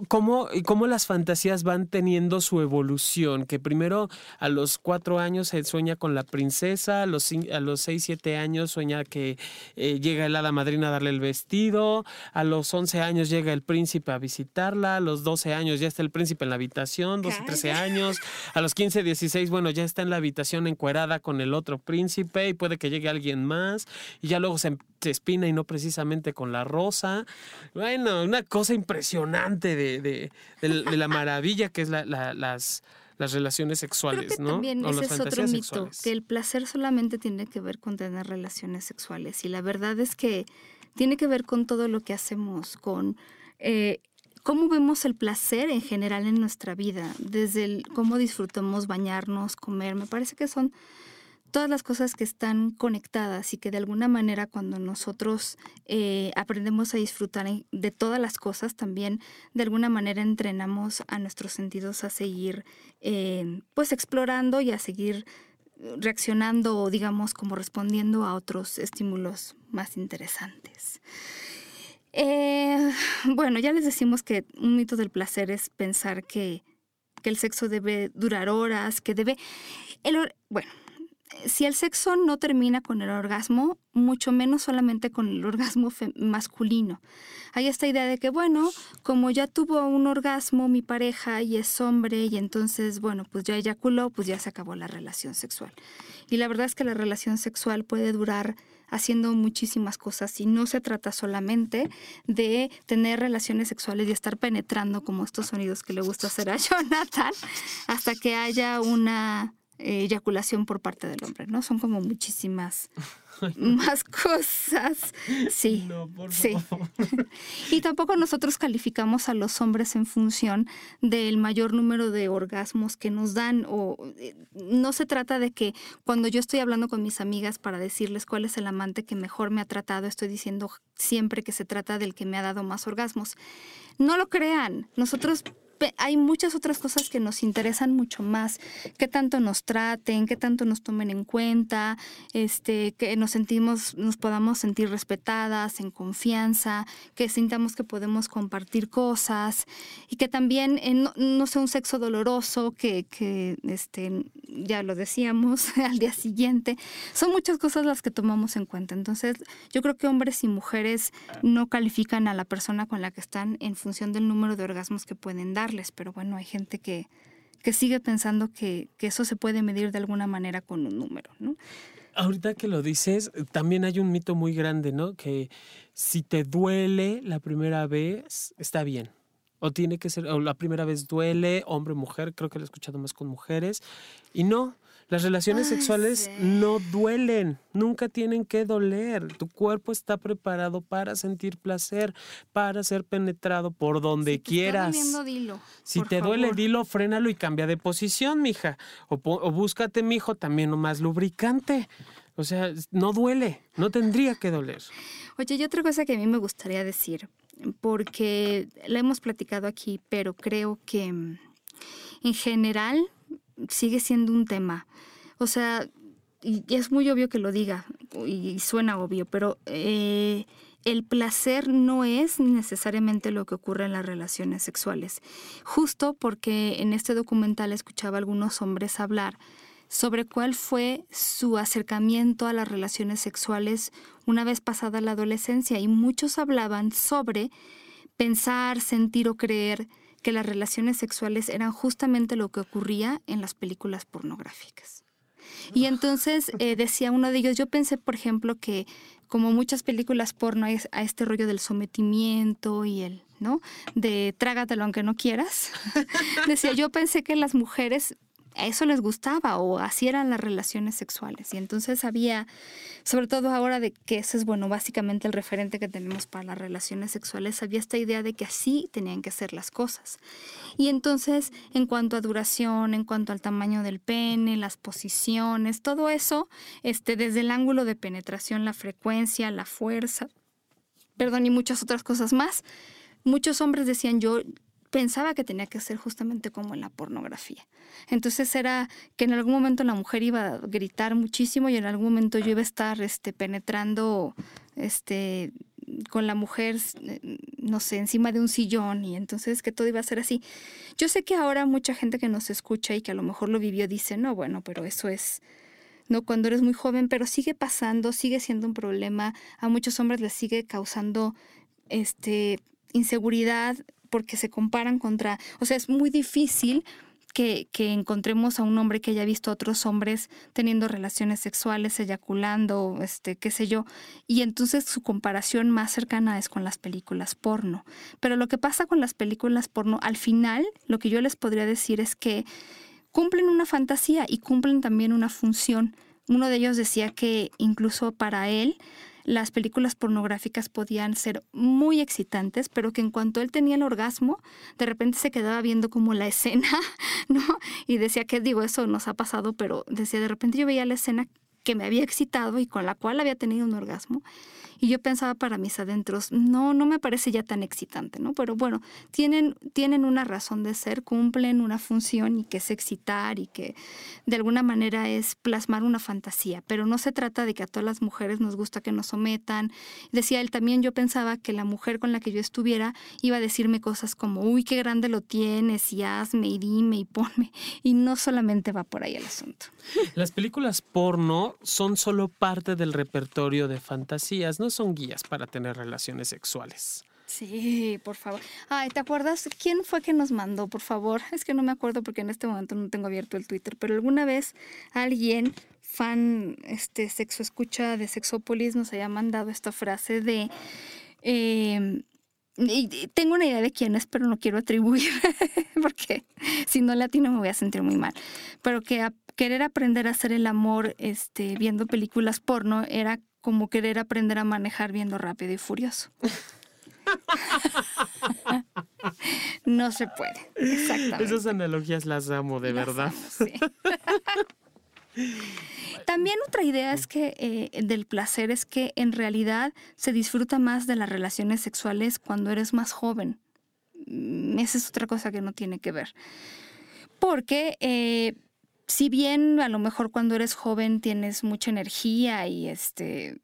¿Cómo, cómo las fantasías van teniendo su evolución? Que primero a los cuatro años se sueña con la princesa, a los, a los seis, siete años sueña que eh, llega el hada madrina a darle el vestido, a los once años llega el príncipe a visitarla, a los doce años ya está el príncipe en la habitación, doce, trece años, a los quince, dieciséis, bueno, ya está en la habitación encuerada con el otro príncipe y puede que llegue alguien más y ya luego se, se espina y no precisamente con la rosa. Bueno, una cosa impresionante. De, de, de, de la maravilla que es la, la, las, las relaciones sexuales. Creo que ¿no? También o ese es otro mito, sexuales. Que el placer solamente tiene que ver con tener relaciones sexuales. Y la verdad es que tiene que ver con todo lo que hacemos, con eh, cómo vemos el placer en general en nuestra vida, desde el, cómo disfrutamos bañarnos, comer. Me parece que son todas las cosas que están conectadas y que de alguna manera cuando nosotros eh, aprendemos a disfrutar de todas las cosas, también de alguna manera entrenamos a nuestros sentidos a seguir eh, pues explorando y a seguir reaccionando o digamos como respondiendo a otros estímulos más interesantes. Eh, bueno, ya les decimos que un mito del placer es pensar que, que el sexo debe durar horas, que debe... El, bueno... Si el sexo no termina con el orgasmo, mucho menos solamente con el orgasmo fem- masculino. Hay esta idea de que, bueno, como ya tuvo un orgasmo mi pareja y es hombre y entonces, bueno, pues ya eyaculó, pues ya se acabó la relación sexual. Y la verdad es que la relación sexual puede durar haciendo muchísimas cosas y no se trata solamente de tener relaciones sexuales y estar penetrando como estos sonidos que le gusta hacer a Jonathan hasta que haya una... eyaculación por parte del hombre, ¿no? Son como muchísimas más cosas. Sí, no, por sí. Favor. Y tampoco nosotros calificamos a los hombres en función del mayor número de orgasmos que nos dan. O no se trata de que cuando yo estoy hablando con mis amigas para decirles cuál es el amante que mejor me ha tratado, estoy diciendo siempre que se trata del que me ha dado más orgasmos. No lo crean. Nosotros... Hay muchas otras cosas que nos interesan mucho más, qué tanto nos traten, qué tanto nos tomen en cuenta, este, que nos sentimos, nos podamos sentir respetadas, en confianza, que sintamos que podemos compartir cosas y que también eh, no, no sea un sexo doloroso, que, que este, ya lo decíamos al día siguiente. Son muchas cosas las que tomamos en cuenta. Entonces, yo creo que hombres y mujeres no califican a la persona con la que están en función del número de orgasmos que pueden dar. Pero bueno, hay gente que, que sigue pensando que, que eso se puede medir de alguna manera con un número, ¿no? Ahorita que lo dices, también hay un mito muy grande, ¿no? Que si te duele la primera vez, está bien. O tiene que ser, o la primera vez duele, hombre, mujer, creo que lo he escuchado más con mujeres. Y no, las relaciones Ay, sexuales sí. no duelen, nunca tienen que doler. Tu cuerpo está preparado para sentir placer, para ser penetrado por donde si quieras. Te está doliendo, dilo, si te favor. duele, dilo, frénalo y cambia de posición, mija. O, o búscate, mijo, también más lubricante. O sea, no duele, no tendría que doler. Oye, y otra cosa que a mí me gustaría decir, porque la hemos platicado aquí, pero creo que en general sigue siendo un tema. O sea, y es muy obvio que lo diga, y suena obvio, pero eh, el placer no es necesariamente lo que ocurre en las relaciones sexuales. Justo porque en este documental escuchaba a algunos hombres hablar sobre cuál fue su acercamiento a las relaciones sexuales una vez pasada la adolescencia, y muchos hablaban sobre pensar, sentir o creer que las relaciones sexuales eran justamente lo que ocurría en las películas pornográficas. Y entonces eh, decía uno de ellos, yo pensé, por ejemplo, que como muchas películas porno es a este rollo del sometimiento y el, ¿no?, de trágatelo aunque no quieras. Decía, yo pensé que las mujeres a eso les gustaba, o así eran las relaciones sexuales. Y entonces había, sobre todo ahora, de que ese es, bueno, básicamente el referente que tenemos para las relaciones sexuales, había esta idea de que así tenían que ser las cosas. Y entonces, en cuanto a duración, en cuanto al tamaño del pene, las posiciones, todo eso, este, desde el ángulo de penetración, la frecuencia, la fuerza, perdón, y muchas otras cosas más, muchos hombres decían, yo pensaba que tenía que ser justamente como en la pornografía. Entonces era que en algún momento la mujer iba a gritar muchísimo y en algún momento yo iba a estar este, penetrando este, con la mujer, no sé, encima de un sillón, y entonces que todo iba a ser así. Yo sé que ahora mucha gente que nos escucha y que a lo mejor lo vivió dice, no, bueno, pero eso es, no, cuando eres muy joven, pero sigue pasando, sigue siendo un problema. A muchos hombres les sigue causando este, inseguridad, porque se comparan contra, o sea, es muy difícil que, que encontremos a un hombre que haya visto a otros hombres teniendo relaciones sexuales, eyaculando, este, qué sé yo, y entonces su comparación más cercana es con las películas porno. Pero lo que pasa con las películas porno, al final, lo que yo les podría decir es que cumplen una fantasía y cumplen también una función. Uno de ellos decía que incluso para él, las películas pornográficas podían ser muy excitantes, pero que en cuanto él tenía el orgasmo, de repente se quedaba viendo como la escena, ¿no? Y decía que, digo, eso nos ha pasado, pero decía, de repente yo veía la escena que me había excitado y con la cual había tenido un orgasmo. Y yo pensaba para mis adentros, no, no me parece ya tan excitante, ¿no? Pero bueno, tienen, tienen una razón de ser, cumplen una función y que es excitar y que de alguna manera es plasmar una fantasía. Pero no se trata de que a todas las mujeres nos gusta que nos sometan. Decía él también, yo pensaba que la mujer con la que yo estuviera iba a decirme cosas como, uy, qué grande lo tienes, y hazme, y dime, y ponme. Y no solamente va por ahí el asunto. Las películas porno son solo parte del repertorio de fantasías, no son guías para tener relaciones sexuales. Sí, por favor. Ay, ¿te acuerdas? ¿Quién fue que nos mandó, por favor? Es que no me acuerdo porque en este momento no tengo abierto el Twitter, pero alguna vez alguien, fan, este, sexo escucha de Sexópolis, nos haya mandado esta frase de... Eh, Y tengo una idea de quién es, pero no quiero atribuir, porque si no latino me voy a sentir muy mal. Pero que a querer aprender a hacer el amor este, viendo películas porno era como querer aprender a manejar viendo Rápido y Furioso. No se puede, exactamente. Esas analogías las amo, de las verdad. Amo, sí. También otra idea es que eh, del placer es que en realidad se disfruta más de las relaciones sexuales cuando eres más joven. Esa es otra cosa que no tiene que ver. Porque eh, si bien a lo mejor cuando eres joven tienes mucha energía y este...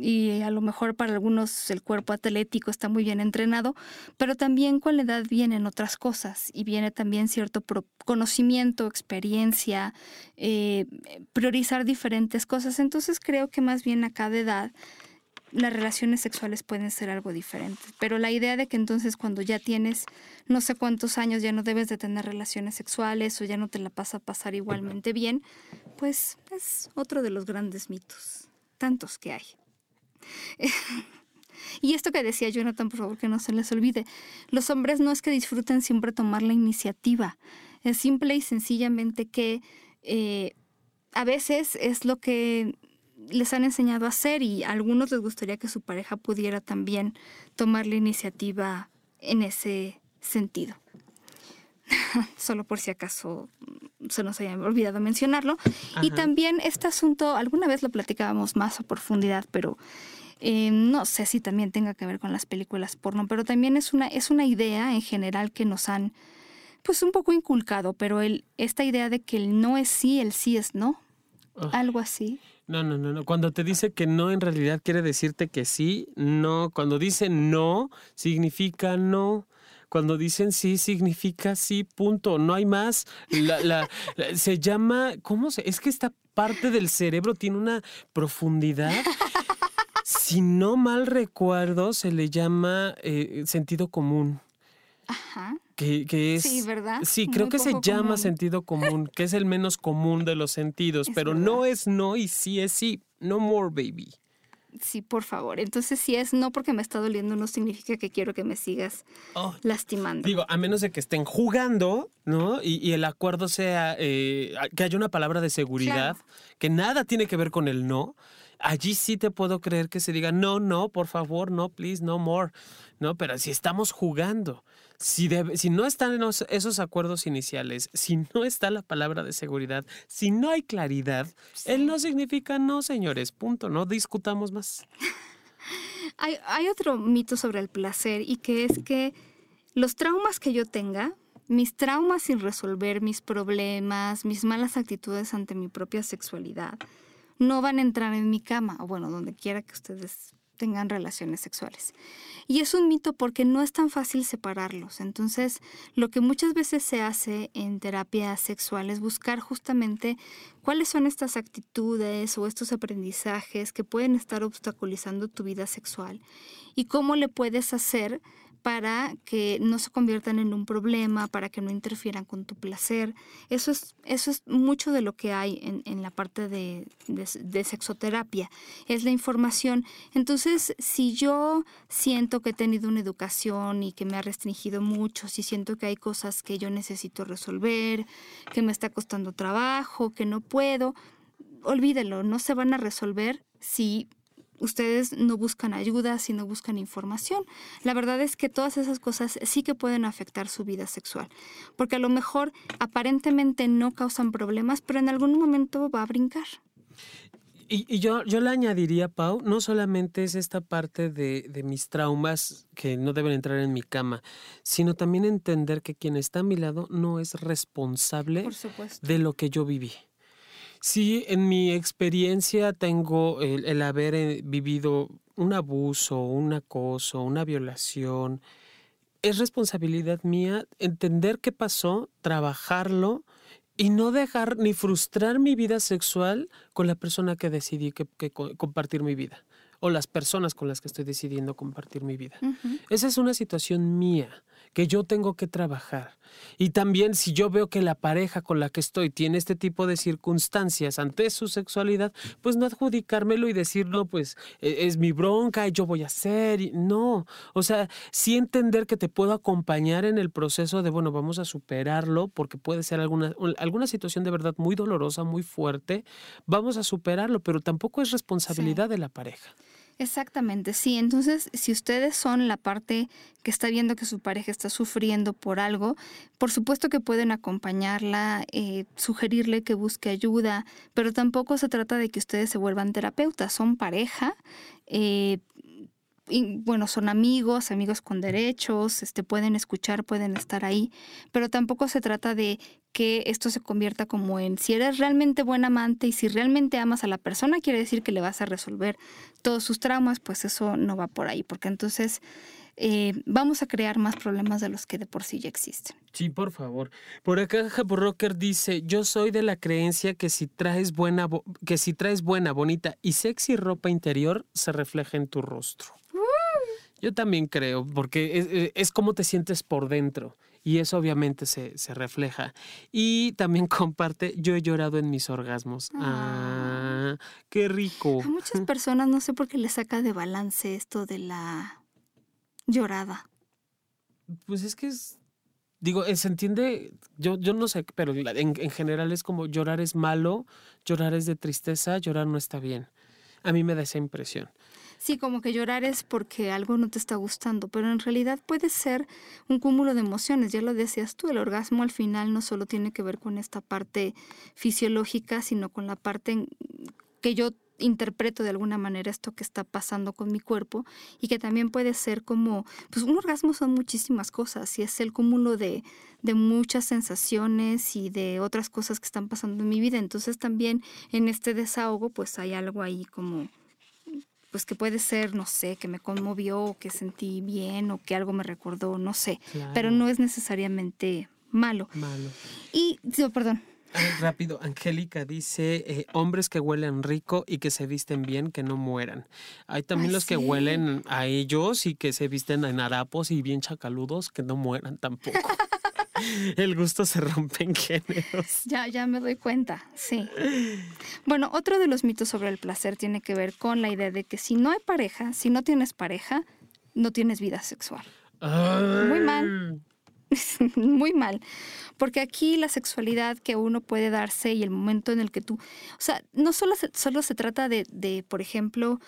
y a lo mejor para algunos el cuerpo atlético está muy bien entrenado, pero también con la edad vienen otras cosas y viene también cierto pro- conocimiento, experiencia, eh, priorizar diferentes cosas. Entonces creo que más bien a cada edad las relaciones sexuales pueden ser algo diferente. Pero la idea de que entonces cuando ya tienes no sé cuántos años ya no debes de tener relaciones sexuales o ya no te la vas a pasar igualmente bien, pues es otro de los grandes mitos, tantos que hay. Y esto que decía Jonathan, por favor, que no se les olvide. Los hombres no es que disfruten siempre tomar la iniciativa. Es simple y sencillamente que eh, a veces es lo que les han enseñado a hacer, y a algunos les gustaría que su pareja pudiera también tomar la iniciativa en ese sentido. Solo por si acaso se nos haya olvidado mencionarlo. Ajá. Y también este asunto, alguna vez lo platicábamos más a profundidad, pero eh, no sé si también tenga que ver con las películas porno, pero también es una, es una idea en general que nos han pues un poco inculcado, pero el, esta idea de que el no es sí, el sí es no, oh. algo así. No, no, no, no. Cuando te dice que no, en realidad quiere decirte que sí, no. Cuando dice no, significa no. Cuando dicen sí, significa sí, punto. No hay más. La, la, la, se llama... ¿Cómo se...? Es que esta parte del cerebro tiene una profundidad... Si no mal recuerdo, se le llama eh, sentido común. Ajá. Que, que es, sí, ¿verdad? Sí, creo Muy que se llama común. Sentido común, que es el menos común de los sentidos, es pero verdad. No es no y sí es sí. No more, baby. Sí, por favor. Entonces, si es no porque me está doliendo, no significa que quiero que me sigas oh. lastimando. Digo, a menos de que estén jugando, ¿no? Y, y el acuerdo sea eh, que haya una palabra de seguridad, claro. que nada tiene que ver con el no. Allí sí te puedo creer que se diga no, no, por favor, no, please, no more. No, pero si estamos jugando, si, debe, si no están los, esos acuerdos iniciales, si no está la palabra de seguridad, si no hay claridad, sí. el no significa no, señores, punto, no discutamos más. hay, hay otro mito sobre el placer, y que es que los traumas que yo tenga, mis traumas sin resolver, mis problemas, mis malas actitudes ante mi propia sexualidad, no van a entrar en mi cama, o bueno, donde quiera que ustedes tengan relaciones sexuales. Y es un mito porque no es tan fácil separarlos. Entonces, lo que muchas veces se hace en terapia sexual es buscar justamente cuáles son estas actitudes o estos aprendizajes que pueden estar obstaculizando tu vida sexual y cómo le puedes hacer para que no se conviertan en un problema, para que no interfieran con tu placer. Eso es, eso es mucho de lo que hay en, en la parte de, de, de sexoterapia, es la información. Entonces, si yo siento que he tenido una educación y que me ha restringido mucho, si siento que hay cosas que yo necesito resolver, que me está costando trabajo, que no puedo, olvídelo, no se van a resolver si... ustedes no buscan ayuda, si no buscan información. La verdad es que todas esas cosas sí que pueden afectar su vida sexual, porque a lo mejor aparentemente no causan problemas, pero en algún momento va a brincar. Y, y yo, yo le añadiría, Pau, no solamente es esta parte de, de mis traumas que no deben entrar en mi cama, sino también entender que quien está a mi lado no es responsable de lo que yo viví. Sí, en mi experiencia tengo el, el haber vivido un abuso, un acoso, una violación. Es responsabilidad mía entender qué pasó, trabajarlo y no dejar ni frustrar mi vida sexual con la persona que decidí que, que compartir mi vida, o las personas con las que estoy decidiendo compartir mi vida. Uh-huh. Esa es una situación mía que yo tengo que trabajar. Y también si yo veo que la pareja con la que estoy tiene este tipo de circunstancias ante su sexualidad, pues no adjudicármelo y decir, no, pues es mi bronca, yo voy a hacer. No, o sea, sí entender que te puedo acompañar en el proceso de, bueno, vamos a superarlo, porque puede ser alguna, alguna situación de verdad muy dolorosa, muy fuerte, vamos a superarlo, pero tampoco es responsabilidad sí. de la pareja. Exactamente, sí. Entonces, si ustedes son la parte que está viendo que su pareja está sufriendo por algo, por supuesto que pueden acompañarla, eh, sugerirle que busque ayuda, pero tampoco se trata de que ustedes se vuelvan terapeutas. Son pareja, eh, y, bueno, son amigos, amigos con derechos, este, pueden escuchar, pueden estar ahí, pero tampoco se trata de que esto se convierta como en, si eres realmente buen amante y si realmente amas a la persona, quiere decir que le vas a resolver todos sus traumas, pues eso no va por ahí, porque entonces eh, vamos a crear más problemas de los que de por sí ya existen. Sí, por favor. Por acá Japo Rocker dice, yo soy de la creencia que si traes buena, bo- que si traes buena, bonita y sexy ropa interior, se refleja en tu rostro. Uh. Yo también creo, porque es, es como te sientes por dentro. y eso obviamente se, se refleja. Y también comparte, yo he llorado en mis orgasmos. Ah, qué rico. A muchas personas, no sé por qué les saca de balance esto de la llorada. Pues es que es... Digo, se entiende, yo, yo no sé, pero en, en general es como llorar es malo, llorar es de tristeza, llorar no está bien. A mí me da esa impresión. Sí, como que llorar es porque algo no te está gustando, pero en realidad puede ser un cúmulo de emociones. Ya lo decías tú, el orgasmo al final no solo tiene que ver con esta parte fisiológica, sino con la parte que yo interpreto de alguna manera esto que está pasando con mi cuerpo, y que también puede ser como, pues un orgasmo son muchísimas cosas y es el cúmulo de, de muchas sensaciones y de otras cosas que están pasando en mi vida. Entonces también en este desahogo pues hay algo ahí como, pues que puede ser, no sé, que me conmovió o que sentí bien o que algo me recordó, no sé, claro. Pero no es necesariamente malo. Malo. Y, oh, perdón. Rápido, Angélica dice, eh, hombres que huelen rico y que se visten bien, que no mueran. Hay también ah, los sí. que huelen a ellos y que se visten en harapos y bien chacaludos, que no mueran tampoco. El gusto se rompe en géneros. Ya, ya me doy cuenta, sí. Bueno, otro de los mitos sobre el placer tiene que ver con la idea de que si no hay pareja, si no tienes pareja, no tienes vida sexual. Ay. Muy mal. Muy mal, porque aquí la sexualidad que uno puede darse y el momento en el que tú, o sea, no solo se, solo se trata de, de, por ejemplo,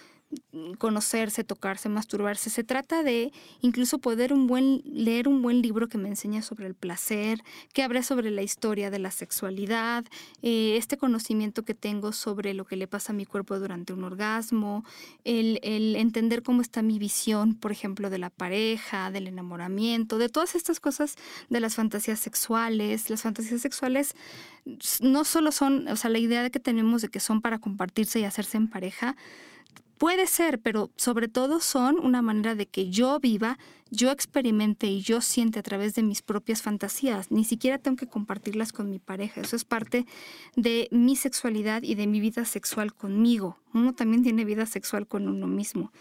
conocerse, tocarse, masturbarse, se trata de incluso poder un buen, leer un buen libro que me enseñe sobre el placer, que hable sobre la historia de la sexualidad, eh, este conocimiento que tengo sobre lo que le pasa a mi cuerpo durante un orgasmo, el, el entender cómo está mi visión, por ejemplo, de la pareja, del enamoramiento, de todas estas cosas, de las fantasías sexuales. Las fantasías sexuales no solo son, o sea, la idea que tenemos de que son para compartirse y hacerse en pareja, puede ser, pero sobre todo son una manera de que yo viva, yo experimente y yo siente a través de mis propias fantasías. Ni siquiera tengo que compartirlas con mi pareja. Eso es parte de mi sexualidad y de mi vida sexual conmigo. Uno también tiene vida sexual con uno mismo.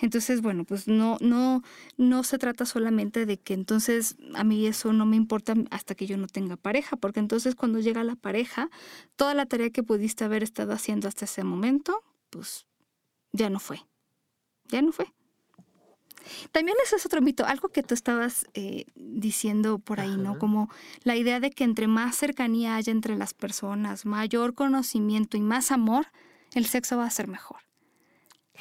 Entonces, bueno, pues no, no, no se trata solamente de que entonces a mí eso no me importa hasta que yo no tenga pareja, porque entonces cuando llega la pareja, toda la tarea que pudiste haber estado haciendo hasta ese momento, pues... Ya no fue, ya no fue. También eso es otro mito, algo que tú estabas eh, diciendo por ahí, ¿no? Como la idea de que entre más cercanía haya entre las personas, mayor conocimiento y más amor, el sexo va a ser mejor.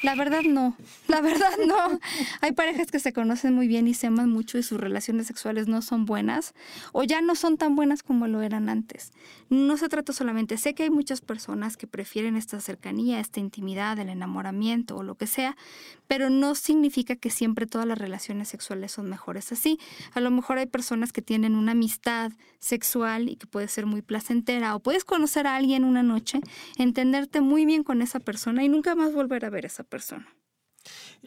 La verdad no, la verdad no. Hay parejas que se conocen muy bien y se aman mucho y sus relaciones sexuales no son buenas o ya no son tan buenas como lo eran antes. No se trata solamente, sé que hay muchas personas que prefieren esta cercanía, esta intimidad, el enamoramiento o lo que sea, pero no significa que siempre todas las relaciones sexuales son mejores así. A lo mejor hay personas que tienen una amistad sexual y que puede ser muy placentera o puedes conocer a alguien una noche, entenderte muy bien con esa persona y nunca más volver a ver esa persona. persona.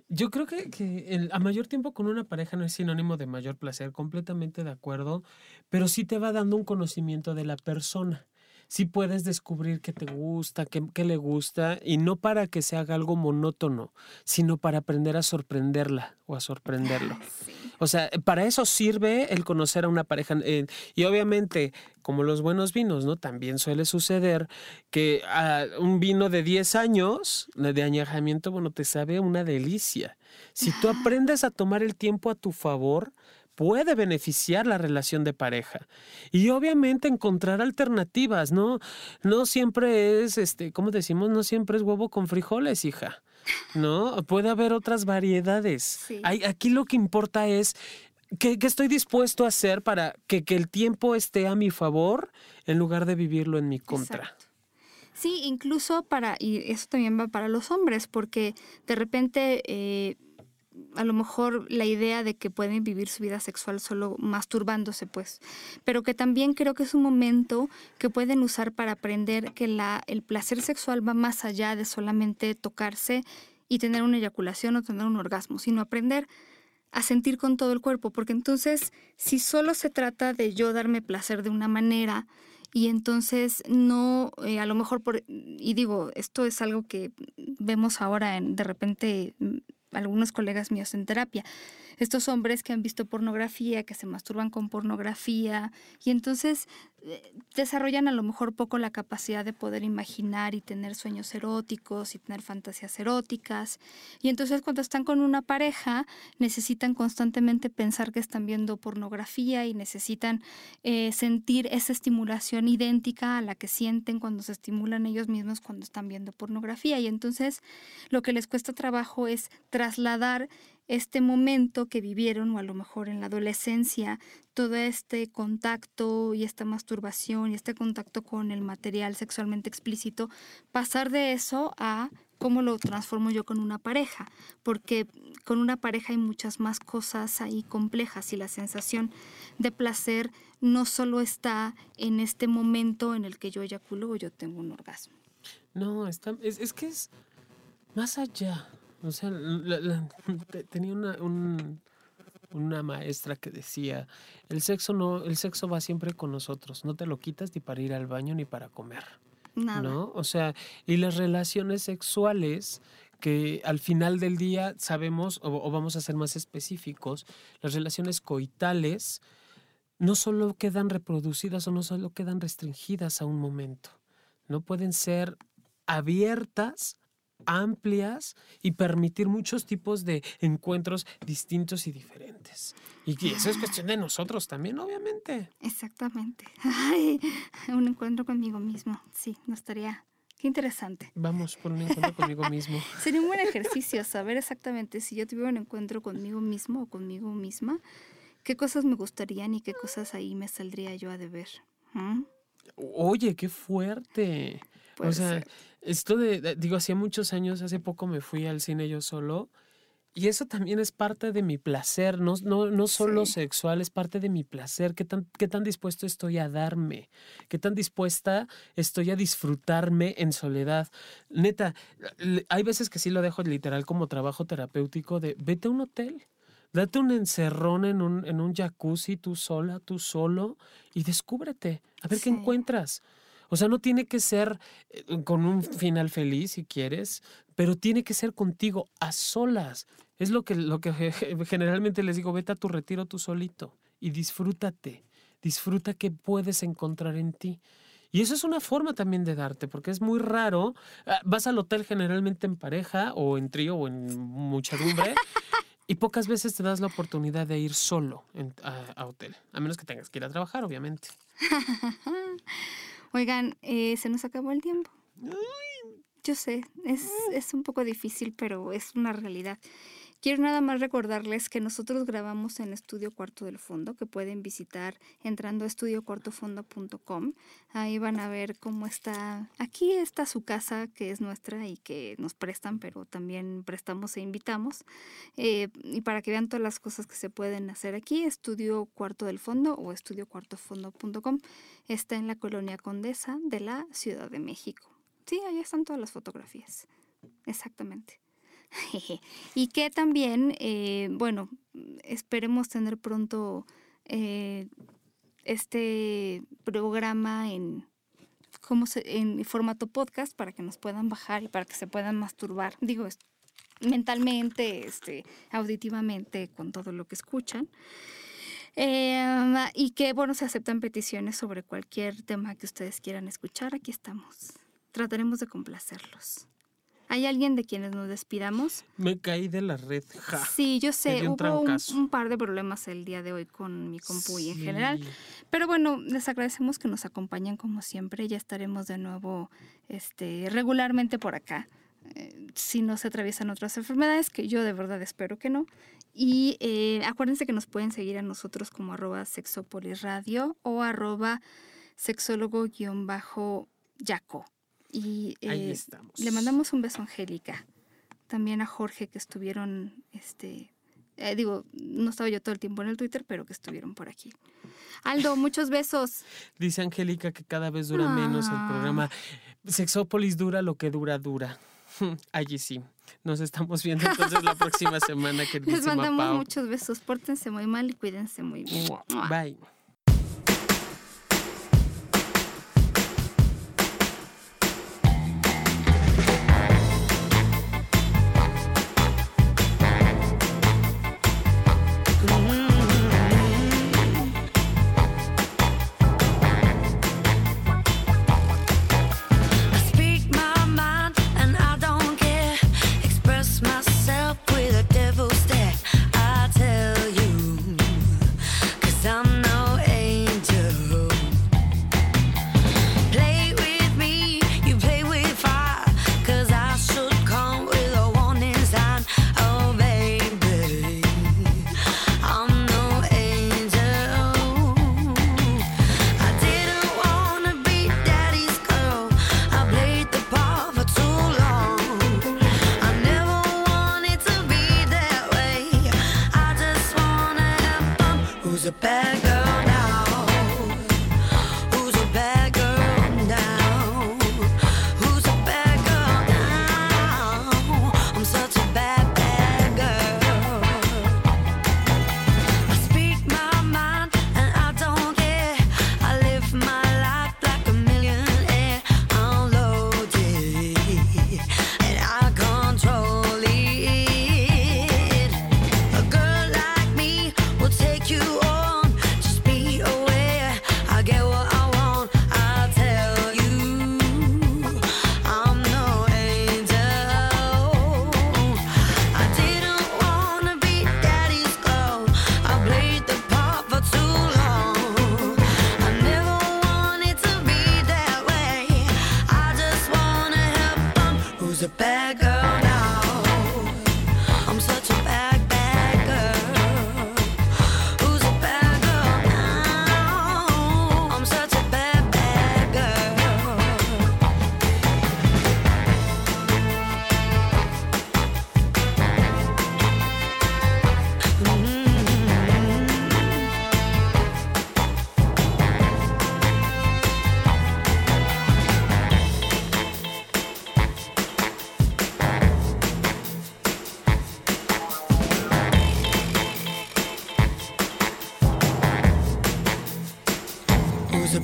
Yo creo que, que el, a mayor tiempo con una pareja no es sinónimo de mayor placer, completamente de acuerdo, pero sí te va dando un conocimiento de la persona. Sí puedes descubrir qué te gusta, qué, qué le gusta, y no para que se haga algo monótono, sino para aprender a sorprenderla o a sorprenderlo. Sí. O sea, para eso sirve el conocer a una pareja. Eh, y obviamente, como los buenos vinos, ¿no? También suele suceder que a un vino de diez años de añejamiento, bueno, te sabe una delicia. Si tú aprendes a tomar el tiempo a tu favor, puede beneficiar la relación de pareja. Y obviamente encontrar alternativas, ¿no? No siempre es, este, ¿cómo decimos? No siempre es huevo con frijoles, hija. No, puede haber otras variedades. Sí. Hay, aquí lo que importa es qué estoy dispuesto a hacer para que, que el tiempo esté a mi favor en lugar de vivirlo en mi contra. Exacto. Sí, incluso para, y eso también va para los hombres, porque de repente... Eh, a lo mejor la idea de que pueden vivir su vida sexual solo masturbándose, pues, pero que también creo que es un momento que pueden usar para aprender que la, el placer sexual va más allá de solamente tocarse y tener una eyaculación o tener un orgasmo, sino aprender a sentir con todo el cuerpo, porque entonces si solo se trata de yo darme placer de una manera y entonces no, eh, a lo mejor, por, y digo, esto es algo que vemos ahora en, de repente... algunos colegas míos en terapia. Estos hombres que han visto pornografía, que se masturban con pornografía, y entonces eh, desarrollan a lo mejor poco la capacidad de poder imaginar y tener sueños eróticos y tener fantasías eróticas. Y entonces cuando están con una pareja necesitan constantemente pensar que están viendo pornografía y necesitan eh, sentir esa estimulación idéntica a la que sienten cuando se estimulan ellos mismos cuando están viendo pornografía. Y entonces lo que les cuesta trabajo es trasladar este momento que vivieron, o a lo mejor en la adolescencia, todo este contacto y esta masturbación y este contacto con el material sexualmente explícito, pasar de eso a cómo lo transformo yo con una pareja, porque con una pareja hay muchas más cosas ahí complejas y la sensación de placer no solo está en este momento en el que yo eyaculo o yo tengo un orgasmo. No, está, es, es que es más allá. O sea, la, la, te, tenía una, un, una maestra que decía, el sexo no, el sexo va siempre con nosotros, no te lo quitas ni para ir al baño ni para comer. Nada. ¿No? O sea, y las relaciones sexuales que al final del día sabemos, o, o vamos a ser más específicos, las relaciones coitales no solo quedan reproducidas o no solo quedan restringidas a un momento, no pueden ser abiertas, amplias y permitir muchos tipos de encuentros distintos y diferentes. Y que eso es cuestión de nosotros también, obviamente. Exactamente. Ay, un encuentro conmigo mismo. Sí, no estaría... Qué interesante. Vamos por un encuentro conmigo mismo. Sería un buen ejercicio saber exactamente si yo tuviera un encuentro conmigo mismo o conmigo misma, qué cosas me gustarían y qué cosas ahí me saldría yo a deber. ¿Mm? Oye, qué fuerte. Puede o sea, ser. Esto de, de, digo, hacía muchos años, hace poco me fui al cine yo solo, y eso también es parte de mi placer, no, no, no solo sí. sexual, es parte de mi placer, qué tan, qué tan dispuesto estoy a darme, qué tan dispuesta estoy a disfrutarme en soledad. Neta, hay veces que sí lo dejo literal como trabajo terapéutico de vete a un hotel. Date un encerrón en un, en un jacuzzi, tú sola, tú solo, y descúbrete. A ver sí. qué encuentras. O sea, no tiene que ser con un final feliz, si quieres, pero tiene que ser contigo, a solas. Es lo que, lo que generalmente les digo, vete a tu retiro tú solito y disfrútate. Disfruta qué puedes encontrar en ti. Y eso es una forma también de darte, porque es muy raro. Vas al hotel generalmente en pareja o en trío o en muchedumbre. Y pocas veces te das la oportunidad de ir solo en, a, a hotel, a menos que tengas que ir a trabajar, obviamente. Oigan, eh, se nos acabó el tiempo. Yo sé, es, es un poco difícil, pero es una realidad. Quiero nada más recordarles que nosotros grabamos en Estudio Cuarto del Fondo, que pueden visitar entrando a estudio cuarto fondo punto com. Ahí van a ver cómo está. Aquí está su casa, que es nuestra y que nos prestan, pero también prestamos e invitamos. Eh, y para que vean todas las cosas que se pueden hacer aquí, Estudio Cuarto del Fondo o estudio cuarto fondo punto com está en la Colonia Condesa de la Ciudad de México. Sí, ahí están todas las fotografías. Exactamente. Y que también, eh, bueno, esperemos tener pronto eh, este programa en, ¿cómo se, en formato podcast para que nos puedan bajar y para que se puedan masturbar, digo, es, mentalmente, este, auditivamente, con todo lo que escuchan. Eh, y que, bueno, se aceptan peticiones sobre cualquier tema que ustedes quieran escuchar. Aquí estamos. Trataremos de complacerlos. ¿Hay alguien de quienes nos despidamos? Me caí de la red. Ja. Sí, yo sé. Hubo un, un par de problemas el día de hoy con mi compu y sí. en general. Pero bueno, les agradecemos que nos acompañen como siempre. Ya estaremos de nuevo este, regularmente por acá. Eh, si no se atraviesan otras enfermedades, que yo de verdad espero que no. Y eh, acuérdense que nos pueden seguir a nosotros como arroba sexópolisradio o arroba sexólogo-yaco. Y eh, le mandamos un beso a Angélica, también a Jorge, que estuvieron, este eh, digo, no estaba yo todo el tiempo en el Twitter, pero que estuvieron por aquí. Aldo, muchos besos. Dice Angélica que cada vez dura ah. menos el programa. Sexópolis dura lo que dura, dura. Allí sí. Nos estamos viendo entonces la próxima semana. Les mandamos Pau. muchos besos. Pórtense muy mal y cuídense muy bien. Bye. Who's a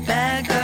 bad girl?